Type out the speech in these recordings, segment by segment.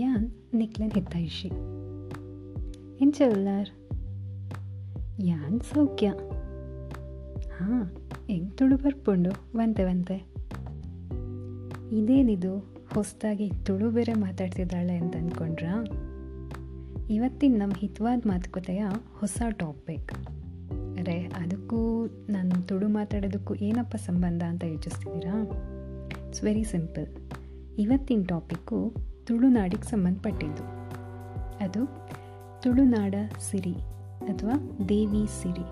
ಯಾನ್ ನಿಕ್ಲೆನ್ ಹಿತಾಯಿಷಿ. ಎಂಚ ಉಲ್ಲಾರ್ ಯಾನ್ ಸೌಖ್ಯ. ಹಾಂ, ಹೆಂಗೆ ತುಳು ಬರ್ಪುಂಡು ವಂತೆ ವಂತೆ. ಇದೇನಿದು ಹೊಸದಾಗಿ ತುಳು ಬೇರೆ ಮಾತಾಡ್ತಿದ್ದಾಳೆ ಅಂತ ಅಂದ್ಕೊಂಡ್ರಾ? ಇವತ್ತಿನ ನಮ್ಮ ಹಿತವಾದ ಮಾತುಕತೆಯ ಹೊಸ ಟಾಪಿಕ್. ಅರೆ, ಅದಕ್ಕೂ ನಾನು ತುಳು ಮಾತಾಡೋದಕ್ಕೂ ಏನಪ್ಪ ಸಂಬಂಧ ಅಂತ ಯೋಚಿಸ್ತಿದ್ದೀರಾ? It's very simple. ಇವತ್ತಿನ ಟಾಪಿಕ್ಕು ತುಳುನಾಡಿಗೆ ಸಂಬಂಧಪಟ್ಟಿದ್ದು. ಅದು ತುಳುನಾಡ ಸಿರಿ ಅಥವಾ ದೇವಿ ಸಿರಿ.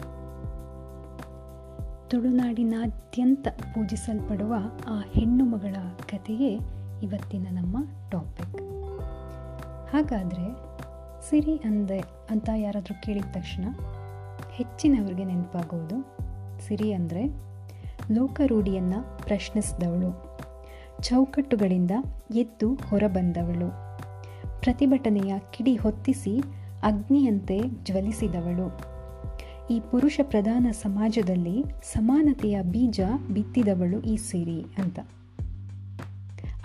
ತುಳುನಾಡಿನಾದ್ಯಂತ ಪೂಜಿಸಲ್ಪಡುವ ಆ ಹೆಣ್ಣು ಮಗಳ ಕಥೆಯೇ ಇವತ್ತಿನ ನಮ್ಮ ಟಾಪಿಕ್. ಹಾಗಾದರೆ ಸಿರಿ ಅಂದೆ ಅಂತ ಯಾರಾದರೂ ಕೇಳಿದ ತಕ್ಷಣ ಹೆಚ್ಚಿನವ್ರಿಗೆ ನೆನಪಾಗೋದು ಸಿರಿ ಅಂದರೆ ಲೋಕರೂಢಿಯನ್ನು ಪ್ರಶ್ನಿಸಿದವಳು, ಚೌಕಟ್ಟುಗಳಿಂದ ಎದ್ದು ಹೊರಬಂದವಳು, ಪ್ರತಿಭಟನೆಯ ಕಿಡಿ ಹೊತ್ತಿಸಿ ಅಗ್ನಿಯಂತೆ ಜ್ವಲಿಸಿದವಳು. ಈ ಪುರುಷ ಪ್ರಧಾನ ಸಮಾಜದಲ್ಲಿ ಸಮಾನತೆಯ ಬೀಜ ಬಿತ್ತಿದವಳು ಈ ಸಿರಿ ಅಂತ.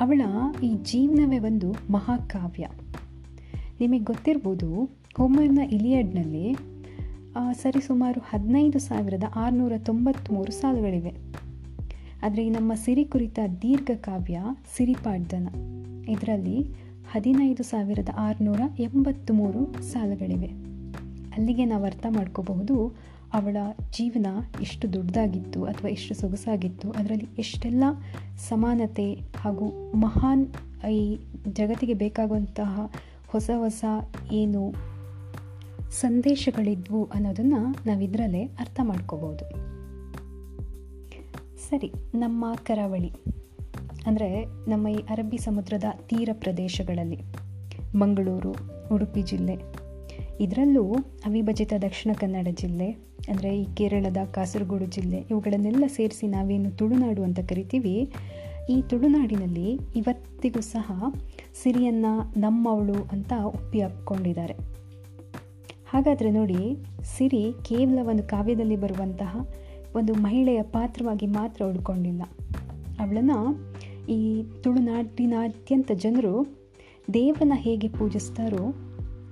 ಅವಳ ಈ ಜೀವನವೇ ಒಂದು ಮಹಾಕಾವ್ಯ. ನಿಮಗೆ ಗೊತ್ತಿರ್ಬೋದು, ಹೋಮರ್ನ ಇಲಿಯಡ್ನಲ್ಲಿ ಸರಿಸುಮಾರು 15,693 ಸಾಲುಗಳಿವೆ. ಆದರೆ ಈ ನಮ್ಮ ಸಿರಿ ಕುರಿತ ದೀರ್ಘ ಕಾವ್ಯ ಸಿರಿಪಾಡ್ದನ, ಇದರಲ್ಲಿ 15,683 ಸಾಲುಗಳಿವೆ. ಅಲ್ಲಿಗೆ ನಾವು ಅರ್ಥ ಮಾಡ್ಕೋಬಹುದು ಅವಳ ಜೀವನ ಎಷ್ಟು ದೊಡ್ಡದಾಗಿತ್ತು ಅಥವಾ ಎಷ್ಟು ಸೊಗಸಾಗಿತ್ತು, ಅದರಲ್ಲಿ ಎಷ್ಟೆಲ್ಲ ಸಮಾನತೆ ಹಾಗೂ ಮಹಾನ್ ಈ ಜಗತ್ತಿಗೆ ಬೇಕಾಗುವಂತಹ ಹೊಸ ಹೊಸ ಏನು ಸಂದೇಶಗಳಿದ್ವು ಅನ್ನೋದನ್ನು ನಾವಿದರಲ್ಲೇ ಅರ್ಥ ಮಾಡ್ಕೋಬೋದು. ಸರಿ, ನಮ್ಮ ಕರಾವಳಿ ಅಂದರೆ ನಮ್ಮ ಈ ಅರಬ್ಬಿ ಸಮುದ್ರದ ತೀರ ಪ್ರದೇಶಗಳಲ್ಲಿ ಮಂಗಳೂರು, ಉಡುಪಿ ಜಿಲ್ಲೆ, ಇದರಲ್ಲೂ ಅವಿಭಜಿತ ದಕ್ಷಿಣ ಕನ್ನಡ ಜಿಲ್ಲೆ ಅಂದರೆ ಈ ಕೇರಳದ ಕಾಸರಗೋಡು ಜಿಲ್ಲೆ, ಇವುಗಳನ್ನೆಲ್ಲ ಸೇರಿಸಿ ನಾವೇನು ತುಳುನಾಡು ಅಂತ ಕರಿತೀವಿ. ಈ ತುಳುನಾಡಿನಲ್ಲಿ ಇವತ್ತಿಗೂ ಸಹ ಸಿರಿಯನ್ನು ನಮ್ಮವಳು ಅಂತ ಒಪ್ಪಿ ಹಾಕ್ಕೊಂಡಿದ್ದಾರೆ. ಹಾಗಾದರೆ ನೋಡಿ, ಸಿರಿ ಕೇವಲ ಒಂದು ಕಾವ್ಯದಲ್ಲಿ ಬರುವಂತಹ ಒಂದು ಮಹಿಳೆಯ ಪಾತ್ರವಾಗಿ ಮಾತ್ರ ಉಳ್ಕೊಂಡಿಲ್ಲ. ಅವಳನ್ನು ಈ ತುಳುನಾಡಿನಾದ್ಯಂತ ಜನರು ದೇವನ ಹೇಗೆ ಪೂಜಿಸ್ತಾರೋ,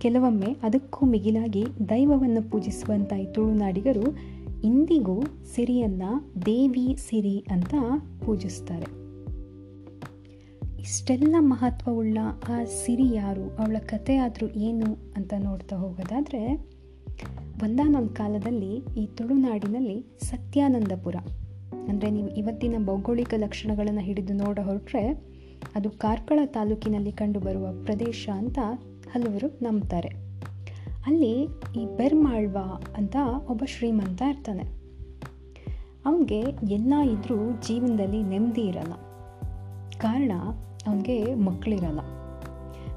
ಕೆಲವೊಮ್ಮೆ ಅದಕ್ಕೂ ಮಿಗಿಲಾಗಿ ದೈವವನ್ನು ಪೂಜಿಸುವಂಥ ಈ ತುಳುನಾಡಿಗರು ಇಂದಿಗೂ ಸಿರಿಯನ್ನು ದೇವಿ ಸಿರಿ ಅಂತ ಪೂಜಿಸ್ತಾರೆ. ಇಷ್ಟೆಲ್ಲ ಮಹತ್ವವುಳ್ಳ ಆ ಸಿರಿ ಯಾರು, ಅವಳ ಕಥೆ ಆದರೂ ಏನು ಅಂತ ನೋಡ್ತಾ ಹೋಗೋದಾದರೆ, ಒಂದಾನೊಂದು ಕಾಲದಲ್ಲಿ ಈ ತುಳುನಾಡಿನಲ್ಲಿ ಸತ್ಯಾನಂದಪುರ ಅಂದರೆ ನೀವು ಇವತ್ತಿನ ಭೌಗೋಳಿಕ ಲಕ್ಷಣಗಳನ್ನು ಹಿಡಿದು ನೋಡ ಹೊರಟ್ರೆ ಅದು ಕಾರ್ಕಳ ತಾಲೂಕಿನಲ್ಲಿ ಕಂಡುಬರುವ ಪ್ರದೇಶ ಅಂತ ಹಲವರು ನಂಬ್ತಾರೆ. ಅಲ್ಲಿ ಈ ಬೆರ್ಮಾಳ್ವ ಅಂತ ಒಬ್ಬ ಶ್ರೀಮಂತ ಇರ್ತಾನೆ. ಅವನಿಗೆ ಎಲ್ಲ ಇದ್ರೂ ಜೀವನದಲ್ಲಿ ನೆಮ್ಮದಿ ಇರಲ್ಲ. ಕಾರಣ, ಅವನಿಗೆ ಮಕ್ಕಳಿರಲ್ಲ.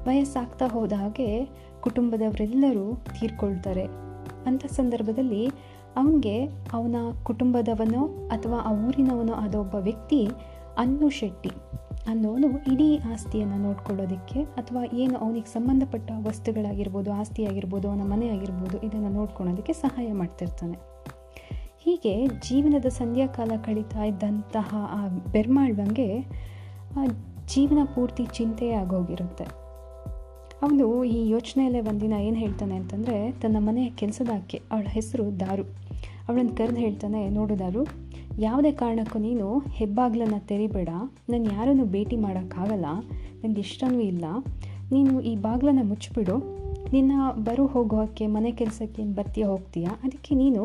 ವಯಸ್ಸಾಗ್ತಾ ಹೋದ ಹಾಗೆ ಕುಟುಂಬದವರೆಲ್ಲರೂ ತೀರ್ಕೊಳ್ತಾರೆ. ಅಂಥ ಸಂದರ್ಭದಲ್ಲಿ ಅವನಿಗೆ ಅವನ ಕುಟುಂಬದವನೋ ಅಥವಾ ಆ ಊರಿನವನೋ ಆದ ಒಬ್ಬ ವ್ಯಕ್ತಿ ಅನ್ನು ಶೆಟ್ಟಿ ಅನ್ನೋನು ಇಡೀ ಆಸ್ತಿಯನ್ನು ನೋಡ್ಕೊಳ್ಳೋದಕ್ಕೆ ಅಥವಾ ಏನು ಅವನಿಗೆ ಸಂಬಂಧಪಟ್ಟ ವಸ್ತುಗಳಾಗಿರ್ಬೋದು, ಆಸ್ತಿಯಾಗಿರ್ಬೋದು, ಅವನ ಮನೆ ಆಗಿರ್ಬೋದು, ಇದನ್ನು ನೋಡ್ಕೊಳ್ಳೋದಕ್ಕೆ ಸಹಾಯ ಮಾಡ್ತಿರ್ತಾನೆ. ಹೀಗೆ ಜೀವನದ ಸಂಧ್ಯಾಕಾಲ ಕಳೀತಾ ಇದ್ದಂತಹ ಆ ಬೆರ್ಮಾಳ್ವಂಗೆ ಜೀವನ ಪೂರ್ತಿ ಚಿಂತೆ ಆಗೋಗಿರುತ್ತೆ. ಅವನು ಈ ಯೋಚನೆಯಲ್ಲೇ ಒಂದಿನ ಏನು ಹೇಳ್ತಾನೆ ಅಂತಂದರೆ, ತನ್ನ ಮನೆಯ ಕೆಲಸದಾಕೆ, ಅವಳ ಹೆಸರು ದಾರು, ಅವಳನ್ನು ಕರೆದು ಹೇಳ್ತಾನೆ, ನೋಡು ದಾರು, ಯಾವುದೇ ಕಾರಣಕ್ಕೂ ನೀನು ಹೆಬ್ಬಾಗ್ಲನ್ನು ತೆರಿಬೇಡ, ನಾನು ಯಾರನ್ನು ಭೇಟಿ ಮಾಡೋಕ್ಕಾಗಲ್ಲ, ನನಗೆ ಇಷ್ಟವೂ ಇಲ್ಲ, ನೀನು ಈ ಬಾಗ್ಲನ್ನು ಮುಚ್ಚಿಬಿಡು, ನಿನ್ನ ಬರು ಹೋಗೋಕ್ಕೆ ಮನೆ ಕೆಲಸಕ್ಕೆ ಏನು ಬತ್ತಿಯ ಹೋಗ್ತೀಯ, ಅದಕ್ಕೆ ನೀನು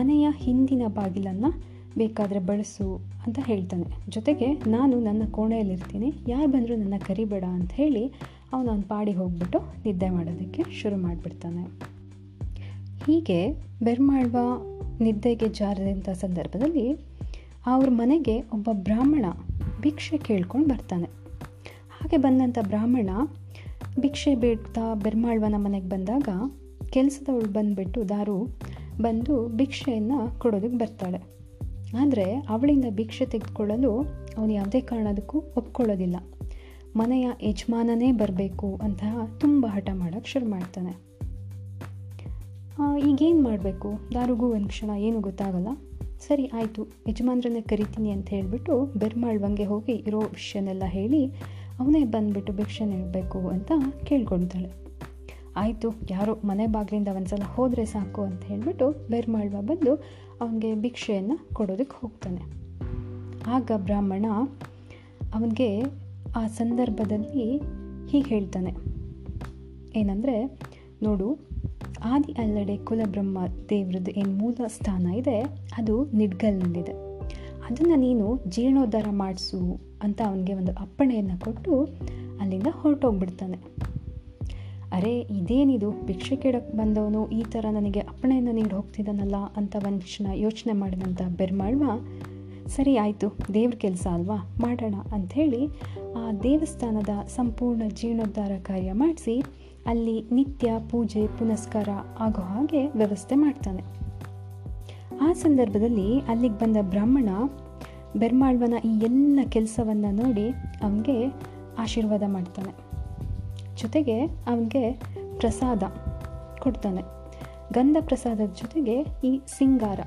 ಮನೆಯ ಹಿಂದಿನ ಬಾಗಿಲನ್ನು ಬೇಕಾದರೆ ಬಳಸು ಅಂತ ಹೇಳ್ತಾನೆ. ಜೊತೆಗೆ ನಾನು ನನ್ನ ಕೋಣೆಯಲ್ಲಿರ್ತೀನಿ, ಯಾರು ಬಂದರೂ ನನ್ನ ಕರಿಬೇಡ ಅಂತ ಹೇಳಿ ಅವನು ಅವನ ಪಾಡಿ ಹೋಗ್ಬಿಟ್ಟು ನಿದ್ದೆ ಮಾಡೋದಕ್ಕೆ ಶುರು ಮಾಡಿಬಿಡ್ತಾನೆ. ಹೀಗೆ ಬೆರ್ಮಾಳ್ವ ನಿದ್ದೆಗೆ ಜಾರದಂಥ ಸಂದರ್ಭದಲ್ಲಿ ಅವ್ರ ಮನೆಗೆ ಒಬ್ಬ ಬ್ರಾಹ್ಮಣ ಭಿಕ್ಷೆ ಕೇಳ್ಕೊಂಡು ಬರ್ತಾನೆ. ಹಾಗೆ ಬಂದಂಥ ಬ್ರಾಹ್ಮಣ ಭಿಕ್ಷೆ ಬೇಡ್ತಾ ಬೆರ್ಮಾಳ್ವನ ಮನೆಗೆ ಬಂದಾಗ ಕೆಲಸದವಳು ಬಂದುಬಿಟ್ಟು ದಾರು ಬಂದು ಭಿಕ್ಷೆಯನ್ನು ಕೊಡೋದಕ್ಕೆ ಬರ್ತಾಳೆ. ಆದರೆ ಅವಳಿಂದ ಭಿಕ್ಷೆ ತೆಗೆದುಕೊಳ್ಳಲು ಅವನು ಯಾವುದೇ ಕಾರಣದಕ್ಕೂ ಒಪ್ಕೊಳ್ಳೋದಿಲ್ಲ. ಮನೆಯ ಯಜಮಾನನೇ ಬರಬೇಕು ಅಂತ ತುಂಬ ಹಠ ಮಾಡೋಕ್ಕೆ ಶುರು ಮಾಡ್ತಾನೆ. ಈಗೇನು ಮಾಡಬೇಕು? ದಾರಿಗೂ ಒಂದು ಕ್ಷಣ ಏನು ಗೊತ್ತಾಗಲ್ಲ. ಸರಿ ಆಯಿತು, ಯಜಮಾನ್ರನ್ನೇ ಕರಿತೀನಿ ಅಂತ ಹೇಳಿಬಿಟ್ಟು ಬೆರ್ಮಾಳ್ವಂಗೆ ಹೋಗಿ ಇರೋ ವಿಷಯನೆಲ್ಲ ಹೇಳಿ ಅವನೇ ಬಂದುಬಿಟ್ಟು ಭಿಕ್ಷೆ ನೀಡಬೇಕು ಅಂತ ಕೇಳ್ಕೊಳ್ತಾಳೆ. ಆಯಿತು, ಯಾರೋ ಮನೆ ಬಾಗಿಲಿಂದ ಒಂದ್ಸಲ ಹೋದರೆ ಸಾಕು ಅಂತ ಹೇಳಿಬಿಟ್ಟು ಬೆರ್ಮಾಳ್ವ ಬಂದು ಅವನಿಗೆ ಭಿಕ್ಷೆಯನ್ನು ಕೊಡೋದಕ್ಕೆ ಹೋಗ್ತಾನೆ. ಆಗ ಬ್ರಾಹ್ಮಣ ಅವನಿಗೆ ಆ ಸಂದರ್ಭದಲ್ಲಿ ಹೀಗೆ ಹೇಳ್ತಾನೆ, ಏನಂದರೆ ನೋಡು, ಆದಿ ಅಲ್ಲಡೆ ಕುಲಬ್ರಹ್ಮ ದೇವ್ರದ್ದು ಏನು ಮೂಲ ಸ್ಥಾನ ಇದೆ ಅದು ನಿಡ್ಗಲ್ನಲ್ಲಿದೆ, ಅದನ್ನು ನೀನು ಜೀರ್ಣೋದ್ಧಾರ ಮಾಡಿಸು ಅಂತ ಅವನಿಗೆ ಒಂದು ಅಪ್ಪಣೆಯನ್ನು ಕೊಟ್ಟು ಅಲ್ಲಿಂದ ಹೊರಟೋಗ್ಬಿಡ್ತಾನೆ. ಅರೆ, ಇದೇನಿದು, ಭಿಕ್ಷೆ ಕೇಳಕ್ಕೆ ಬಂದವನು ಈ ಥರ ನನಗೆ ಅಪ್ಪಣೆಯನ್ನು ನೀಡಿ ಹೋಗ್ತಿದ್ದಾನಲ್ಲ ಅಂತ ಒಂದು ಕ್ಷಣ ಯೋಚನೆ ಮಾಡಿದಂಥ ಬೆರ್ಮಾಳ್ವ, ಸರಿ ಆಯಿತು, ದೇವ್ರ ಕೆಲಸ ಅಲ್ವಾ, ಮಾಡೋಣ ಅಂಥೇಳಿ ಆ ದೇವಸ್ಥಾನದ ಸಂಪೂರ್ಣ ಜೀರ್ಣೋದ್ಧಾರ ಕಾರ್ಯ ಮಾಡಿಸಿ ಅಲ್ಲಿ ನಿತ್ಯ ಪೂಜೆ ಪುನಸ್ಕಾರ ಆಗೋ ಹಾಗೆ ವ್ಯವಸ್ಥೆ ಮಾಡ್ತಾನೆ. ಆ ಸಂದರ್ಭದಲ್ಲಿ ಅಲ್ಲಿಗೆ ಬಂದ ಬ್ರಾಹ್ಮಣ ಬೆರ್ಮಾಳ್ವನ ಈ ಎಲ್ಲ ಕೆಲಸವನ್ನು ನೋಡಿ ಅವನಿಗೆ ಆಶೀರ್ವಾದ ಮಾಡ್ತಾನೆ, ಜೊತೆಗೆ ಅವನಿಗೆ ಪ್ರಸಾದ ಕೊಡ್ತಾನೆ. ಗಂಧ ಪ್ರಸಾದದ ಜೊತೆಗೆ ಈ ಸಿಂಗಾರ,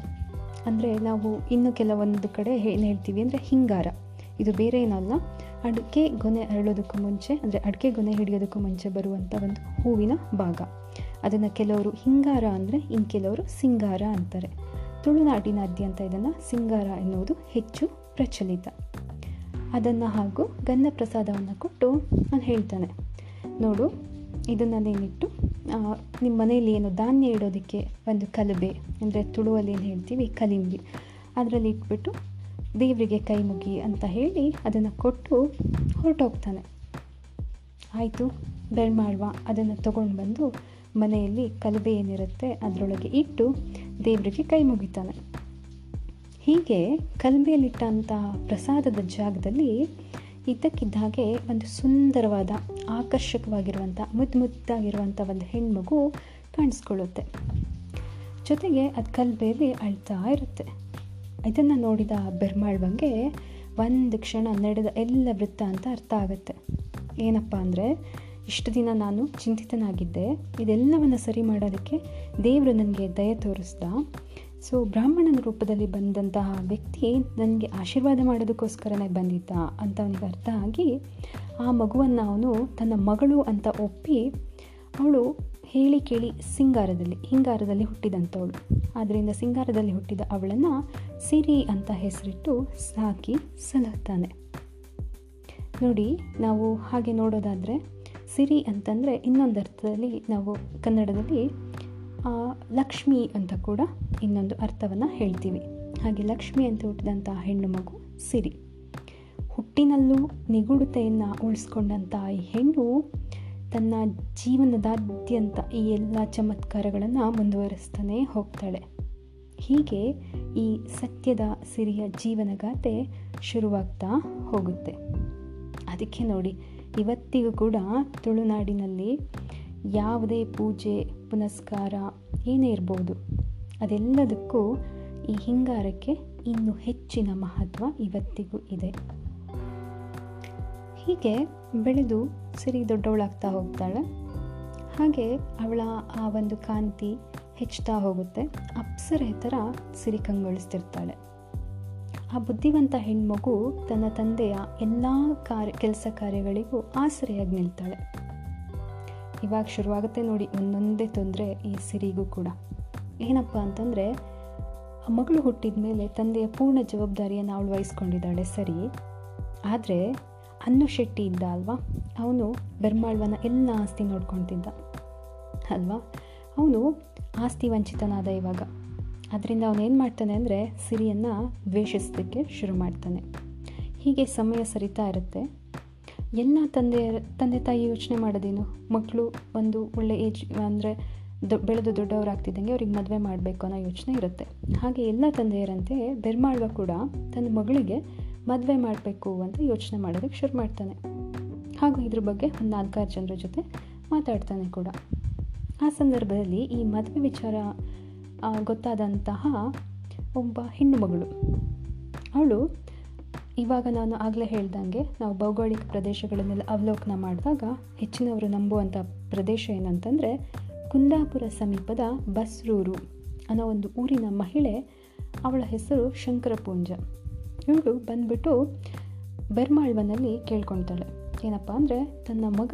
ಅಂದರೆ ನಾವು ಇನ್ನು ಕೆಲವೊಂದು ಕಡೆ ಏನು ಹೇಳ್ತೀವಿ ಅಂದರೆ ಹಿಂಗಾರ, ಇದು ಬೇರೆ ಏನಲ್ಲ, ಅಡಿಕೆ ಗೊನೆ ಅರಳೋದಕ್ಕೂ ಮುಂಚೆ ಅಂದರೆ ಅಡಿಕೆ ಗೊನೆ ಹಿಡಿಯೋದಕ್ಕೂ ಮುಂಚೆ ಬರುವಂಥ ಒಂದು ಹೂವಿನ ಭಾಗ, ಅದನ್ನು ಕೆಲವರು ಹಿಂಗಾರ ಅಂದರೆ ಇನ್ನು ಕೆಲವರು ಸಿಂಗಾರ ಅಂತಾರೆ. ತುಳುನಾಡಿನಾದ್ಯಂತ ಇದನ್ನು ಸಿಂಗಾರ ಎನ್ನುವುದು ಹೆಚ್ಚು ಪ್ರಚಲಿತ. ಅದನ್ನು ಹಾಗೂ ಗಂಧ ಪ್ರಸಾದವನ್ನು ಕೊಟ್ಟು ನಾನು ಹೇಳ್ತಾನೆ, ನೋಡು, ಇದನ್ನು ನೀನಿಟ್ಟು ನಿಮ್ಮ ಮನೆಯಲ್ಲಿ ಏನು ಧಾನ್ಯ ಇಡೋದಕ್ಕೆ ಒಂದು ಕಲಬೆ, ಅಂದರೆ ತುಳುವಲ್ಲಿ ಏನು ಹೇಳ್ತೀವಿ ಕಲಿಂಬಿ, ಅದರಲ್ಲಿ ಇಟ್ಬಿಟ್ಟು ದೇವರಿಗೆ ಕೈ ಮುಗಿ ಅಂತ ಹೇಳಿ ಅದನ್ನು ಕೊಟ್ಟು ಹೊರಟೋಗ್ತಾನೆ. ಆಯಿತು, ಬೆರ್ಮಾಳ್ವ ಅದನ್ನು ತೊಗೊಂಡು ಬಂದು ಮನೆಯಲ್ಲಿ ಕಲಬೆ ಏನಿರುತ್ತೆ ಅದರೊಳಗೆ ಇಟ್ಟು ದೇವರಿಗೆ ಕೈ ಮುಗಿತಾನೆ. ಹೀಗೆ ಕಲಬೆಯಲ್ಲಿಟ್ಟಂಥ ಪ್ರಸಾದದ ಜಾಗದಲ್ಲಿ ಇದ್ದಕ್ಕಿದ್ದ ಹಾಗೆ ಒಂದು ಸುಂದರವಾದ ಆಕರ್ಷಕವಾಗಿರುವಂಥ ಮುದ್ದಾಗಿರುವಂಥ ಒಂದು ಹೆಣ್ಮಗು ಕಾಣಿಸ್ಕೊಳ್ಳುತ್ತೆ. ಜೊತೆಗೆ ಅದು ಕಲಬೆಯಲ್ಲಿ ಅಳ್ತಾ ಇರುತ್ತೆ. ಇದನ್ನು ನೋಡಿದ ಬೆರ್ಮಾಳ್ವಂಗೆ ಒಂದು ಕ್ಷಣ ನಡೆದ ಎಲ್ಲ ವೃತ್ತ ಅಂತ ಅರ್ಥ ಆಗುತ್ತೆ. ಏನಪ್ಪ ಅಂದರೆ, ಇಷ್ಟು ದಿನ ನಾನು ಚಿಂತಿತನಾಗಿದ್ದೆ, ಇದೆಲ್ಲವನ್ನು ಸರಿ ಮಾಡೋದಕ್ಕೆ ದೇವರು ನನಗೆ ದಯೆ ತೋರಿಸ್ದ. ಸೊ ಬ್ರಾಹ್ಮಣನ ರೂಪದಲ್ಲಿ ಬಂದಂತಹ ವ್ಯಕ್ತಿ ನನಗೆ ಆಶೀರ್ವಾದ ಮಾಡೋದಕ್ಕೋಸ್ಕರನೇ ಬಂದಿದ್ದ ಅಂತ ಅವನಿಗೆ ಅರ್ಥ ಆಗಿ ಆ ಮಗುವನ್ನು ಅವನು ತನ್ನ ಮಗಳು ಅಂತ ಒಪ್ಪಿ, ಅವಳು ಹೇಳಿ ಕೇಳಿ ಹಿಂಗಾರದಲ್ಲಿ ಹುಟ್ಟಿದಂಥವಳು, ಆದ್ದರಿಂದ ಸಿಂಗಾರದಲ್ಲಿ ಹುಟ್ಟಿದ ಅವಳನ್ನು ಸಿರಿ ಅಂತ ಹೆಸರಿಟ್ಟು ಸಾಕಿ ಸಲಹುತ್ತಾನೆ. ನೋಡಿ, ನಾವು ಹಾಗೆ ನೋಡೋದಾದರೆ ಸಿರಿ ಅಂತಂದರೆ ಇನ್ನೊಂದು ಅರ್ಥದಲ್ಲಿ ನಾವು ಕನ್ನಡದಲ್ಲಿ ಲಕ್ಷ್ಮಿ ಅಂತ ಕೂಡ ಇನ್ನೊಂದು ಅರ್ಥವನ್ನು ಹೇಳ್ತೀವಿ. ಹಾಗೆ ಲಕ್ಷ್ಮಿ ಅಂತ ಹುಟ್ಟಿದಂಥ ಹೆಣ್ಣು ಮಗು ಸಿರಿ. ಹುಟ್ಟಿನಲ್ಲೂ ನಿಗೂಢತೆಯನ್ನು ಉಳಿಸ್ಕೊಂಡಂಥ ಈ ಹೆಣ್ಣು ತನ್ನ ಜೀವನದಾದ್ಯಂತ ಈ ಎಲ್ಲ ಚಮತ್ಕಾರಗಳನ್ನು ಮುಂದುವರಿಸ್ತಾನೆ ಹೋಗ್ತಾಳೆ. ಹೀಗೆ ಈ ಸತ್ಯದ ಸಿರಿಯ ಜೀವನಗಾಥೆ ಶುರುವಾಗ್ತಾ ಹೋಗುತ್ತೆ. ಅದಕ್ಕೆ ನೋಡಿ, ಇವತ್ತಿಗೂ ಕೂಡ ತುಳುನಾಡಿನಲ್ಲಿ ಯಾವುದೇ ಪೂಜೆ ಪುನಸ್ಕಾರ ಏನೇ ಇರ್ಬೋದು, ಅದೆಲ್ಲದಕ್ಕೂ ಈ ಹಿಂಗಾರಕ್ಕೆ ಇನ್ನೂ ಹೆಚ್ಚಿನ ಮಹತ್ವ ಇವತ್ತಿಗೂ ಇದೆ. ಹೀಗೆ ಬೆಳೆದು ಸಿರಿ ದೊಡ್ಡವಳಾಗ್ತಾ ಹೋಗ್ತಾಳೆ. ಹಾಗೆ ಅವಳ ಆ ಒಂದು ಕಾಂತಿ ಹೆಚ್ಚುತ್ತಾ ಹೋಗುತ್ತೆ. ಅಪ್ಸರೆ ಥರ ಸಿರಿ ಕಂಗೊಳಿಸ್ತಿರ್ತಾಳೆ. ಆ ಬುದ್ಧಿವಂತ ಹೆಣ್ಮಗು ತನ್ನ ತಂದೆಯ ಎಲ್ಲ ಕೆಲಸ ಕಾರ್ಯಗಳಿಗೂ ಆಸರೆಯಾಗಿ ನಿಲ್ತಾಳೆ. ಇವಾಗ ಶುರುವಾಗುತ್ತೆ ನೋಡಿ ಒಂದೊಂದೇ ತೊಂದರೆ ಈ ಸಿರಿಗೂ ಕೂಡ. ಏನಪ್ಪ ಅಂತಂದರೆ, ಮಗಳು ಹುಟ್ಟಿದ ಮೇಲೆ ತಂದೆಯ ಪೂರ್ಣ ಜವಾಬ್ದಾರಿಯನ್ನು ಅವಳು ವಹಿಸ್ಕೊಂಡಿದ್ದಾಳೆ ಸರಿ, ಆದರೆ ಅನ್ನು ಶೆಟ್ಟಿ ಇದ್ದ ಅಲ್ವಾ, ಅವನು ಬೆರ್ಮಾಳ್ವನ ಎಲ್ಲ ಆಸ್ತಿ ನೋಡ್ಕೊಳ್ತಿದ್ದ ಅಲ್ವಾ, ಅವನು ಆಸ್ತಿ ವಂಚಿತನಾದ ಇವಾಗ. ಅದರಿಂದ ಅವನೇನು ಮಾಡ್ತಾನೆ ಅಂದರೆ ಸಿರಿಯನ್ನು ದ್ವೇಷಿಸೋದಕ್ಕೆ ಶುರು ಮಾಡ್ತಾನೆ. ಹೀಗೆ ಸಮಯ ಸರಿತಾ ಇರುತ್ತೆ. ಎಲ್ಲ ತಂದೆ ತಾಯಿ ಯೋಚನೆ ಮಾಡೋದೇನು, ಮಕ್ಕಳು ಒಂದು ಒಳ್ಳೆ ಏಜ್ ಅಂದರೆ ಬೆಳೆದು ದೊಡ್ಡವರಾಗ್ತಿದ್ದಂಗೆ ಅವ್ರಿಗೆ ಮದುವೆ ಮಾಡಬೇಕು ಅನ್ನೋ ಯೋಚನೆ ಇರುತ್ತೆ. ಹಾಗೆ ಎಲ್ಲ ತಂದೆಯರಂತೆ ಬೆರ್ಮಾಳ್ವ ಕೂಡ ತನ್ನ ಮಗಳಿಗೆ ಮದುವೆ ಮಾಡಬೇಕು ಅಂತ ಯೋಚನೆ ಮಾಡೋದಕ್ಕೆ ಶುರು ಮಾಡ್ತಾನೆ. ಹಾಗೂ ಇದ್ರ ಬಗ್ಗೆ ಒಂದು ನಾಲ್ಕಾರು ಜನರ ಜೊತೆ ಮಾತಾಡ್ತಾನೆ ಕೂಡ. ಆ ಸಂದರ್ಭದಲ್ಲಿ ಈ ಮದುವೆ ವಿಚಾರ ಗೊತ್ತಾದಂತಹ ಒಬ್ಬ ಹೆಣ್ಣು ಮಗಳು, ಅವಳು ಇವಾಗ ನಾನು ಆಗಲೇ ಹೇಳ್ದಂಗೆ ನಾವು ಭೌಗೋಳಿಕ ಪ್ರದೇಶಗಳನ್ನೆಲ್ಲ ಅವಲೋಕನ ಮಾಡಿದಾಗ ಹೆಚ್ಚಿನವರು ನಂಬುವಂಥ ಪ್ರದೇಶ ಏನಂತಂದರೆ ಕುಂದಾಪುರ ಸಮೀಪದ ಬಸ್ರೂರು ಅನ್ನೋ ಒಂದು ಊರಿನ ಮಹಿಳೆ, ಅವಳ ಹೆಸರು ಶಂಕರ ಪೂಂಜ. ಇವಳು ಬಂದ್ಬಿಟ್ಟು ಬೆರ್ಮಾಳ್ವನಲ್ಲಿ ಕೇಳ್ಕೊತಾಳೆ, ಏನಪ್ಪ ಅಂದರೆ ತನ್ನ ಮಗ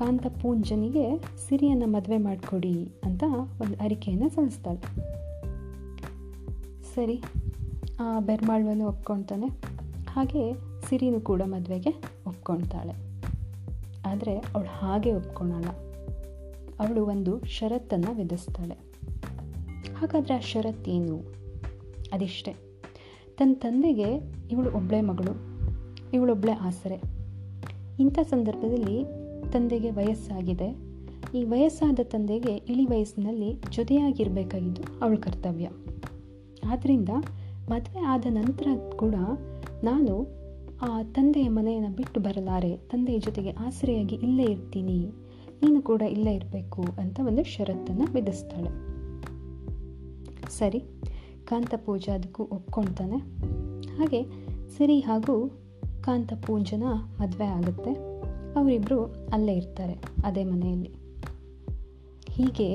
ಕಾಂತಪೂಂಜನಿಗೆ ಸಿರಿಯನ್ನು ಮದುವೆ ಮಾಡಿಕೊಡಿ ಅಂತ ಒಂದು ಅರಿಕೆಯನ್ನು ಸಲ್ಲಿಸ್ತಾಳೆ. ಸರಿ, ಬೆರ್ಮಾಳ್ವನು ಒಪ್ಕೊಳ್ತಾನೆ, ಹಾಗೆ ಸಿರಿನೂ ಕೂಡ ಮದುವೆಗೆ ಒಪ್ಕೊಳ್ತಾಳೆ. ಆದರೆ ಅವಳು ಹಾಗೆ ಒಪ್ಕೊಳಲ್ಲ, ಅವಳು ಒಂದು ಷರತ್ತನ್ನು ವಿಧಿಸ್ತಾಳೆ. ಹಾಗಾದರೆ ಆ ಷರತ್ತೇನು? ಅದಿಷ್ಟೇ, ತನ್ನ ತಂದೆಗೆ ಇವಳು ಒಬ್ಬಳೆ ಮಗಳು, ಇವಳೊಬ್ಬಳೆ ಆಸರೆ. ಇಂಥ ಸಂದರ್ಭದಲ್ಲಿ ತಂದೆಗೆ ವಯಸ್ಸಾಗಿದೆ, ಈ ವಯಸ್ಸಾದ ತಂದೆಗೆ ಇಳಿ ವಯಸ್ಸಿನಲ್ಲಿ ಜೊತೆಯಾಗಿರಬೇಕಾಗಿದ್ದು ಅವಳ ಕರ್ತವ್ಯ. ಆದ್ದರಿಂದ ಮದುವೆ ಆದ ನಂತರ ಕೂಡ ನಾನು ಆ ತಂದೆಯ ಮನೆಯನ್ನು ಬಿಟ್ಟು ಬರಲಾರೆ, ತಂದೆಯ ಜೊತೆಗೆ ಆಸರೆಯಾಗಿ ಇಲ್ಲೇ ಇರ್ತೀನಿ, ನೀನು ಕೂಡ ಇಲ್ಲೇ ಇರಬೇಕು ಅಂತ ಒಂದು ಷರತ್ತನ್ನು ವಿಧಿಸ್ತಾಳೆ. ಸರಿ, ಕಾಂತಪೂಜಾ ಅದಕ್ಕೂ ಒಪ್ಕೊಳ್ತಾನೆ. ಹಾಗೆ ಸಿರಿ ಹಾಗೂ ಕಾಂತಪೂಜನ ಮದುವೆ ಆಗುತ್ತೆ. ಅವರಿಬ್ಬರು ಅಲ್ಲೇ ಇರ್ತಾರೆ, ಅದೇ ಮನೆಯಲ್ಲಿ. ಹೀಗೆ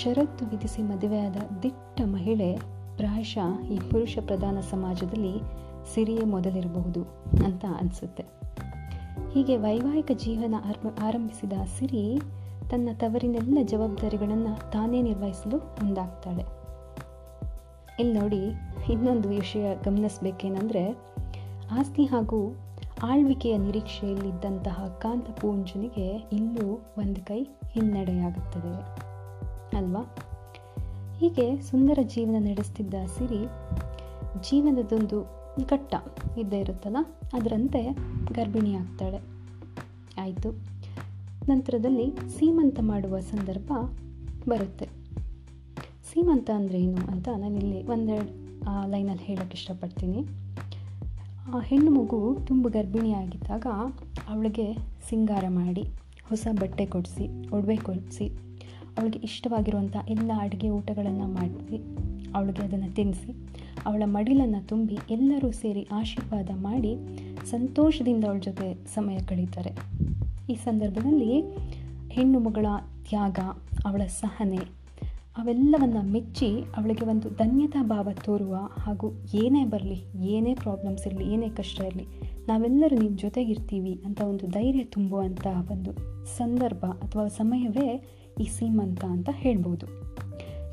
ಷರತ್ತು ವಿಧಿಸಿ ಮದುವೆಯಾದ ದಿಟ್ಟ ಮಹಿಳೆ ಪ್ರಾಯಶಃ ಈ ಪುರುಷ ಪ್ರಧಾನ ಸಮಾಜದಲ್ಲಿ ಸಿರಿಯೇ ಮೊದಲಿರಬಹುದು ಅಂತ ಅನಿಸುತ್ತೆ. ಹೀಗೆ ವೈವಾಹಿಕ ಜೀವನ ಆರಂಭಿಸಿದ ಸಿರಿ ತನ್ನ ತವರಿನೆಲ್ಲ ಜವಾಬ್ದಾರಿಗಳನ್ನು ತಾನೇ ನಿರ್ವಹಿಸಲು ಮುಂದಾಗ್ತಾಳೆ. ಇಲ್ಲಿ ನೋಡಿ, ಇನ್ನೊಂದು ವಿಷಯ ಗಮನಿಸಬೇಕೇನೆಂದರೆ, ಆಸ್ತಿ ಹಾಗೂ ಆಳ್ವಿಕೆಯ ನಿರೀಕ್ಷೆಯಲ್ಲಿದ್ದಂತಹ ಕಾಂತಪೂಂಜನಿಗೆ ಇಲ್ಲೂ ಒಂದು ಕೈ ಹಿನ್ನಡೆಯಾಗುತ್ತದೆ ಅಲ್ವಾ? ಹೀಗೆ ಸುಂದರ ಜೀವನ ನಡೆಸ್ತಿದ್ದ ಸಿರಿ ಜೀವನದೊಂದು ಘಟ್ಟ ಇದ್ದೇ ಇರುತ್ತಲ್ಲ, ಅದರಂತೆ ಗರ್ಭಿಣಿಯಾಗ್ತಾಳೆ. ಆಯಿತು, ನಂತರದಲ್ಲಿ ಸೀಮಂತ ಮಾಡುವ ಸಂದರ್ಭ ಬರುತ್ತೆ. ಸೀಮಂತ ಅಂದರೆ ಏನು ಅಂತ ನಾನಿಲ್ಲಿ ಒಂದೆರಡು ಲೈನಲ್ಲಿ ಹೇಳೋಕ್ಕೆ ಇಷ್ಟಪಡ್ತೀನಿ. ಆ ಹೆಣ್ಣು ಮಗು ತುಂಬ ಗರ್ಭಿಣಿಯಾಗಿದ್ದಾಗ ಅವಳಿಗೆ ಸಿಂಗಾರ ಮಾಡಿ, ಹೊಸ ಬಟ್ಟೆ ಕೊಡಿಸಿ, ಒಡವೆ ಕೊಡಿಸಿ, ಅವಳಿಗೆ ಇಷ್ಟವಾಗಿರುವಂಥ ಎಲ್ಲ ಅಡುಗೆ ಊಟಗಳನ್ನು ಮಾಡಿಸಿ, ಅವಳಿಗೆ ಅದನ್ನು ತಿನ್ನಿಸಿ, ಅವಳ ಮಡಿಲನ್ನು ತುಂಬಿ ಎಲ್ಲರೂ ಸೇರಿ ಆಶೀರ್ವಾದ ಮಾಡಿ ಸಂತೋಷದಿಂದ ಅವಳ ಜೊತೆ ಸಮಯ ಕಳೀತಾರೆ. ಈ ಸಂದರ್ಭದಲ್ಲಿ ಹೆಣ್ಣು ಮಗಳ ತ್ಯಾಗ, ಅವಳ ಸಹನೆ, ಅವೆಲ್ಲವನ್ನು ಮೆಚ್ಚಿ ಅವಳಿಗೆ ಒಂದು ಧನ್ಯತಾ ಭಾವ ತೋರುವ, ಹಾಗೂ ಏನೇ ಬರಲಿ, ಏನೇ ಪ್ರಾಬ್ಲಮ್ಸ್ ಇರಲಿ, ಏನೇ ಕಷ್ಟ ಇರಲಿ, ನಾವೆಲ್ಲರೂ ನಿಮ್ಮ ಜೊತೆಗಿರ್ತೀವಿ ಅಂತ ಒಂದು ಧೈರ್ಯ ತುಂಬುವಂಥ ಒಂದು ಸಂದರ್ಭ ಅಥವಾ ಸಮಯವೇ ಈ ಸೀಮಂತ ಅಂತ ಹೇಳ್ಬೋದು.